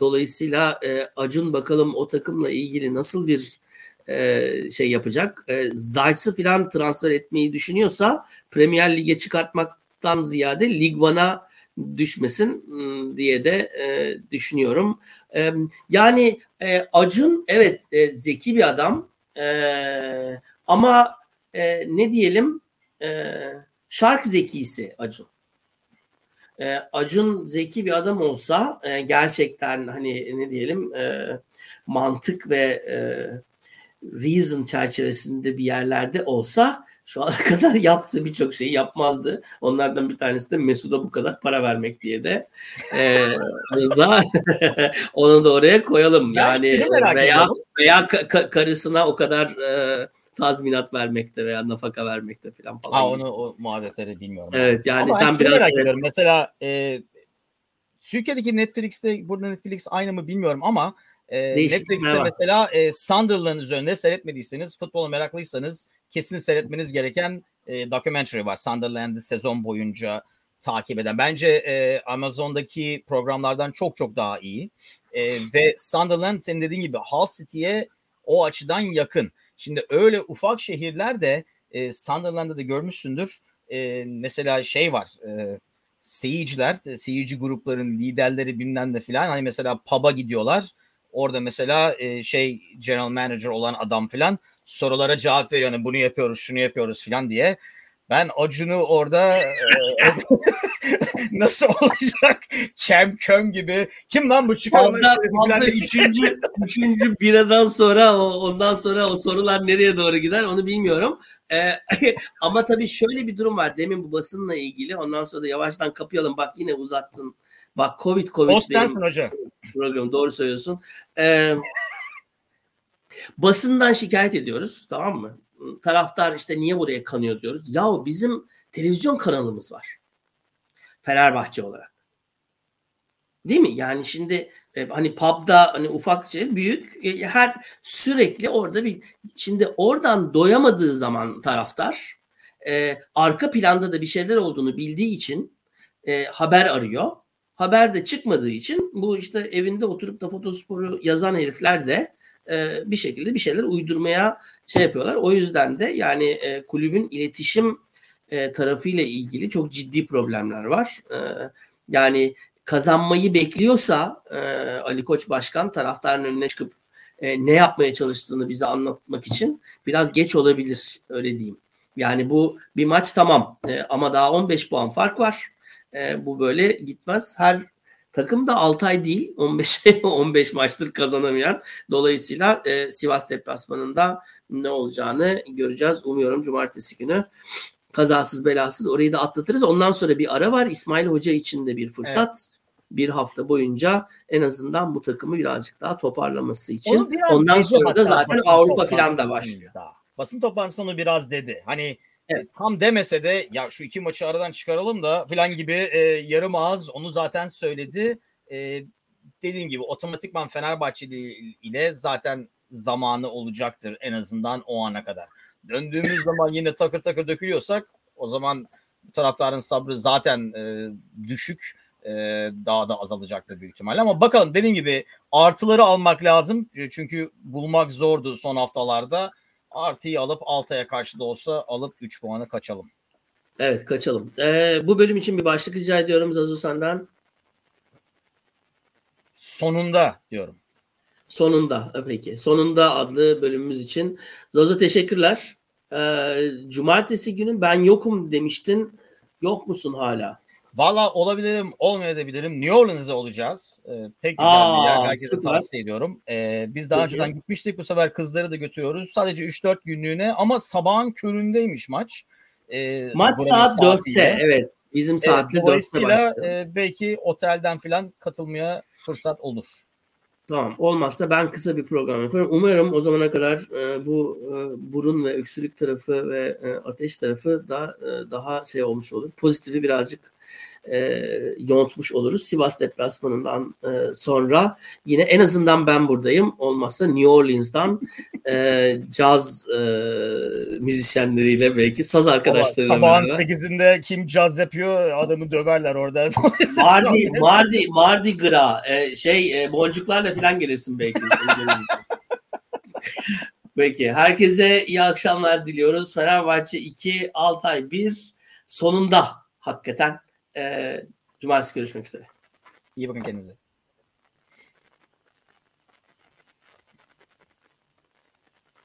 Dolayısıyla Acun bakalım o takımla ilgili nasıl bir şey yapacak. Zayt'sı falan transfer etmeyi düşünüyorsa Premier Lig'e çıkartmaktan ziyade Lig 1'a düşmesin diye de düşünüyorum. Yani Acun evet zeki bir adam ama ne diyelim şark zekisi Acun. Acun zeki bir adam olsa gerçekten hani ne diyelim mantık ve reason çerçevesinde bir yerlerde olsa şu ana kadar yaptığı birçok şeyi yapmazdı. Onlardan bir tanesi de Mesut'a bu kadar para vermek diye de onu da oraya koyalım. Yani veya karısına o kadar tazminat vermekte veya nafaka vermekte falan. Onu o muhabbetleri bilmiyorum. Evet yani ama sen biraz merak ediyorum. Mesela Türkiye'deki Netflix'te, burada Netflix aynı mı bilmiyorum ama Netflix'te mesela Sunderland üzerinde seyretmediyseniz, futbola meraklıysanız kesin seyretmeniz gereken documentary var. Sunderland'ı sezon boyunca takip eden. Bence Amazon'daki programlardan çok çok daha iyi. Ve Sunderland senin dediğin gibi Hull City'ye o açıdan yakın. Şimdi öyle ufak şehirler de Sunderland'da da görmüşsündür. Mesela şey var, seyirci grupların liderleri bilmem ne filan. Hani mesela pub'a gidiyorlar. Orada mesela general manager olan adam filan sorulara cevap veriyor. Yani bunu yapıyoruz, şunu yapıyoruz filan diye. Ben Acun'u orada nasıl olacak? Köm gibi. Kim lan bu çıkanlar? Üçüncü biradan sonra ondan sonra o sorular nereye doğru gider onu bilmiyorum. Ama tabii şöyle bir durum var. Demin bu basınla ilgili. Ondan sonra da yavaştan kapayalım. Bak yine uzattın. Bak Covid. Postensin hocam. Program doğru söylüyorsun. Basından şikayet ediyoruz. Tamam mı? Taraftar işte niye buraya kanıyor diyoruz. Yahu bizim televizyon kanalımız var. Fenerbahçe olarak. Değil mi? Yani şimdi hani pub'da hani ufak şey büyük her sürekli orada bir şimdi oradan doyamadığı zaman taraftar arka planda da bir şeyler olduğunu bildiği için haber arıyor. Haber de çıkmadığı için bu işte evinde oturup da Fotospor'u yazan herifler de bir şekilde bir şeyler uydurmaya şey yapıyorlar. O yüzden de yani kulübün iletişim tarafıyla ilgili çok ciddi problemler var. Yani kazanmayı bekliyorsa Ali Koç Başkan taraftarın önüne çıkıp ne yapmaya çalıştığını bize anlatmak için biraz geç olabilir öyle diyeyim. Yani bu bir maç tamam ama daha 15 puan fark var. Bu böyle gitmez. Her takım da Altay değil. 15 maçtır kazanamayan. Dolayısıyla Sivas deplasmanında ne olacağını göreceğiz. Umuyorum cumartesi günü kazasız belasız orayı da atlatırız. Ondan sonra bir ara var. İsmail Hoca için de bir fırsat. Evet. Bir hafta boyunca en azından bu takımı birazcık daha toparlaması için. Ondan sonra da zaten Avrupa falan da başlıyor. Basın toplantısı onu biraz dedi. Hani evet. Tam demese de ya şu iki maçı aradan çıkaralım da filan gibi yarım ağız onu zaten söyledi. Dediğim gibi otomatikman Fenerbahçeli ile zaten zamanı olacaktır en azından o ana kadar. Döndüğümüz zaman yine takır takır dökülüyorsak o zaman taraftarın sabrı zaten düşük. Daha da azalacaktır büyük ihtimalle. Ama bakalım dediğim gibi artıları almak lazım. Çünkü bulmak zordu son haftalarda. Artıyı alıp Altay'a karşı da olsa alıp 3 puanı kaçalım. Evet kaçalım. Bu bölüm için bir başlık rica ediyorum Zazo senden. Sonunda diyorum. Sonunda peki. Sonunda adlı bölümümüz için. Zazo teşekkürler. Cumartesi günü ben yokum demiştin. Yok musun hala? Valla olabilirim, olmayabilirim. New Orleans'da olacağız. Pek güzel bir yer. Herkese tavsiye ediyorum. Biz daha önceden gitmiştik. Bu sefer kızları da götürüyoruz. Sadece 3-4 günlüğüne ama sabahın köründeymiş maç. Maç saat 4'te. Evet. Bizim saatte 4'te başlıyor. Belki otelden falan katılmaya fırsat olur. Tamam. Olmazsa ben kısa bir program yaparım. Umarım o zamana kadar bu burun ve öksürük tarafı ve ateş tarafı da daha şey olmuş olur. Pozitifi birazcık yontmuş oluruz. Sivas deplasmanından sonra yine en azından ben buradayım. Olmazsa New Orleans'dan caz müzisyenleriyle belki saz arkadaşlarıyla. Sabahın 8'inde kim caz yapıyor adamı döverler orada. Mardi Gras boncuklarla falan gelirsin belki. Peki. Herkese iyi akşamlar diliyoruz. Fenerbahçe 2, Altay 1 sonunda hakikaten. Cumartesi görüşmek üzere. İyi bakın kendinize.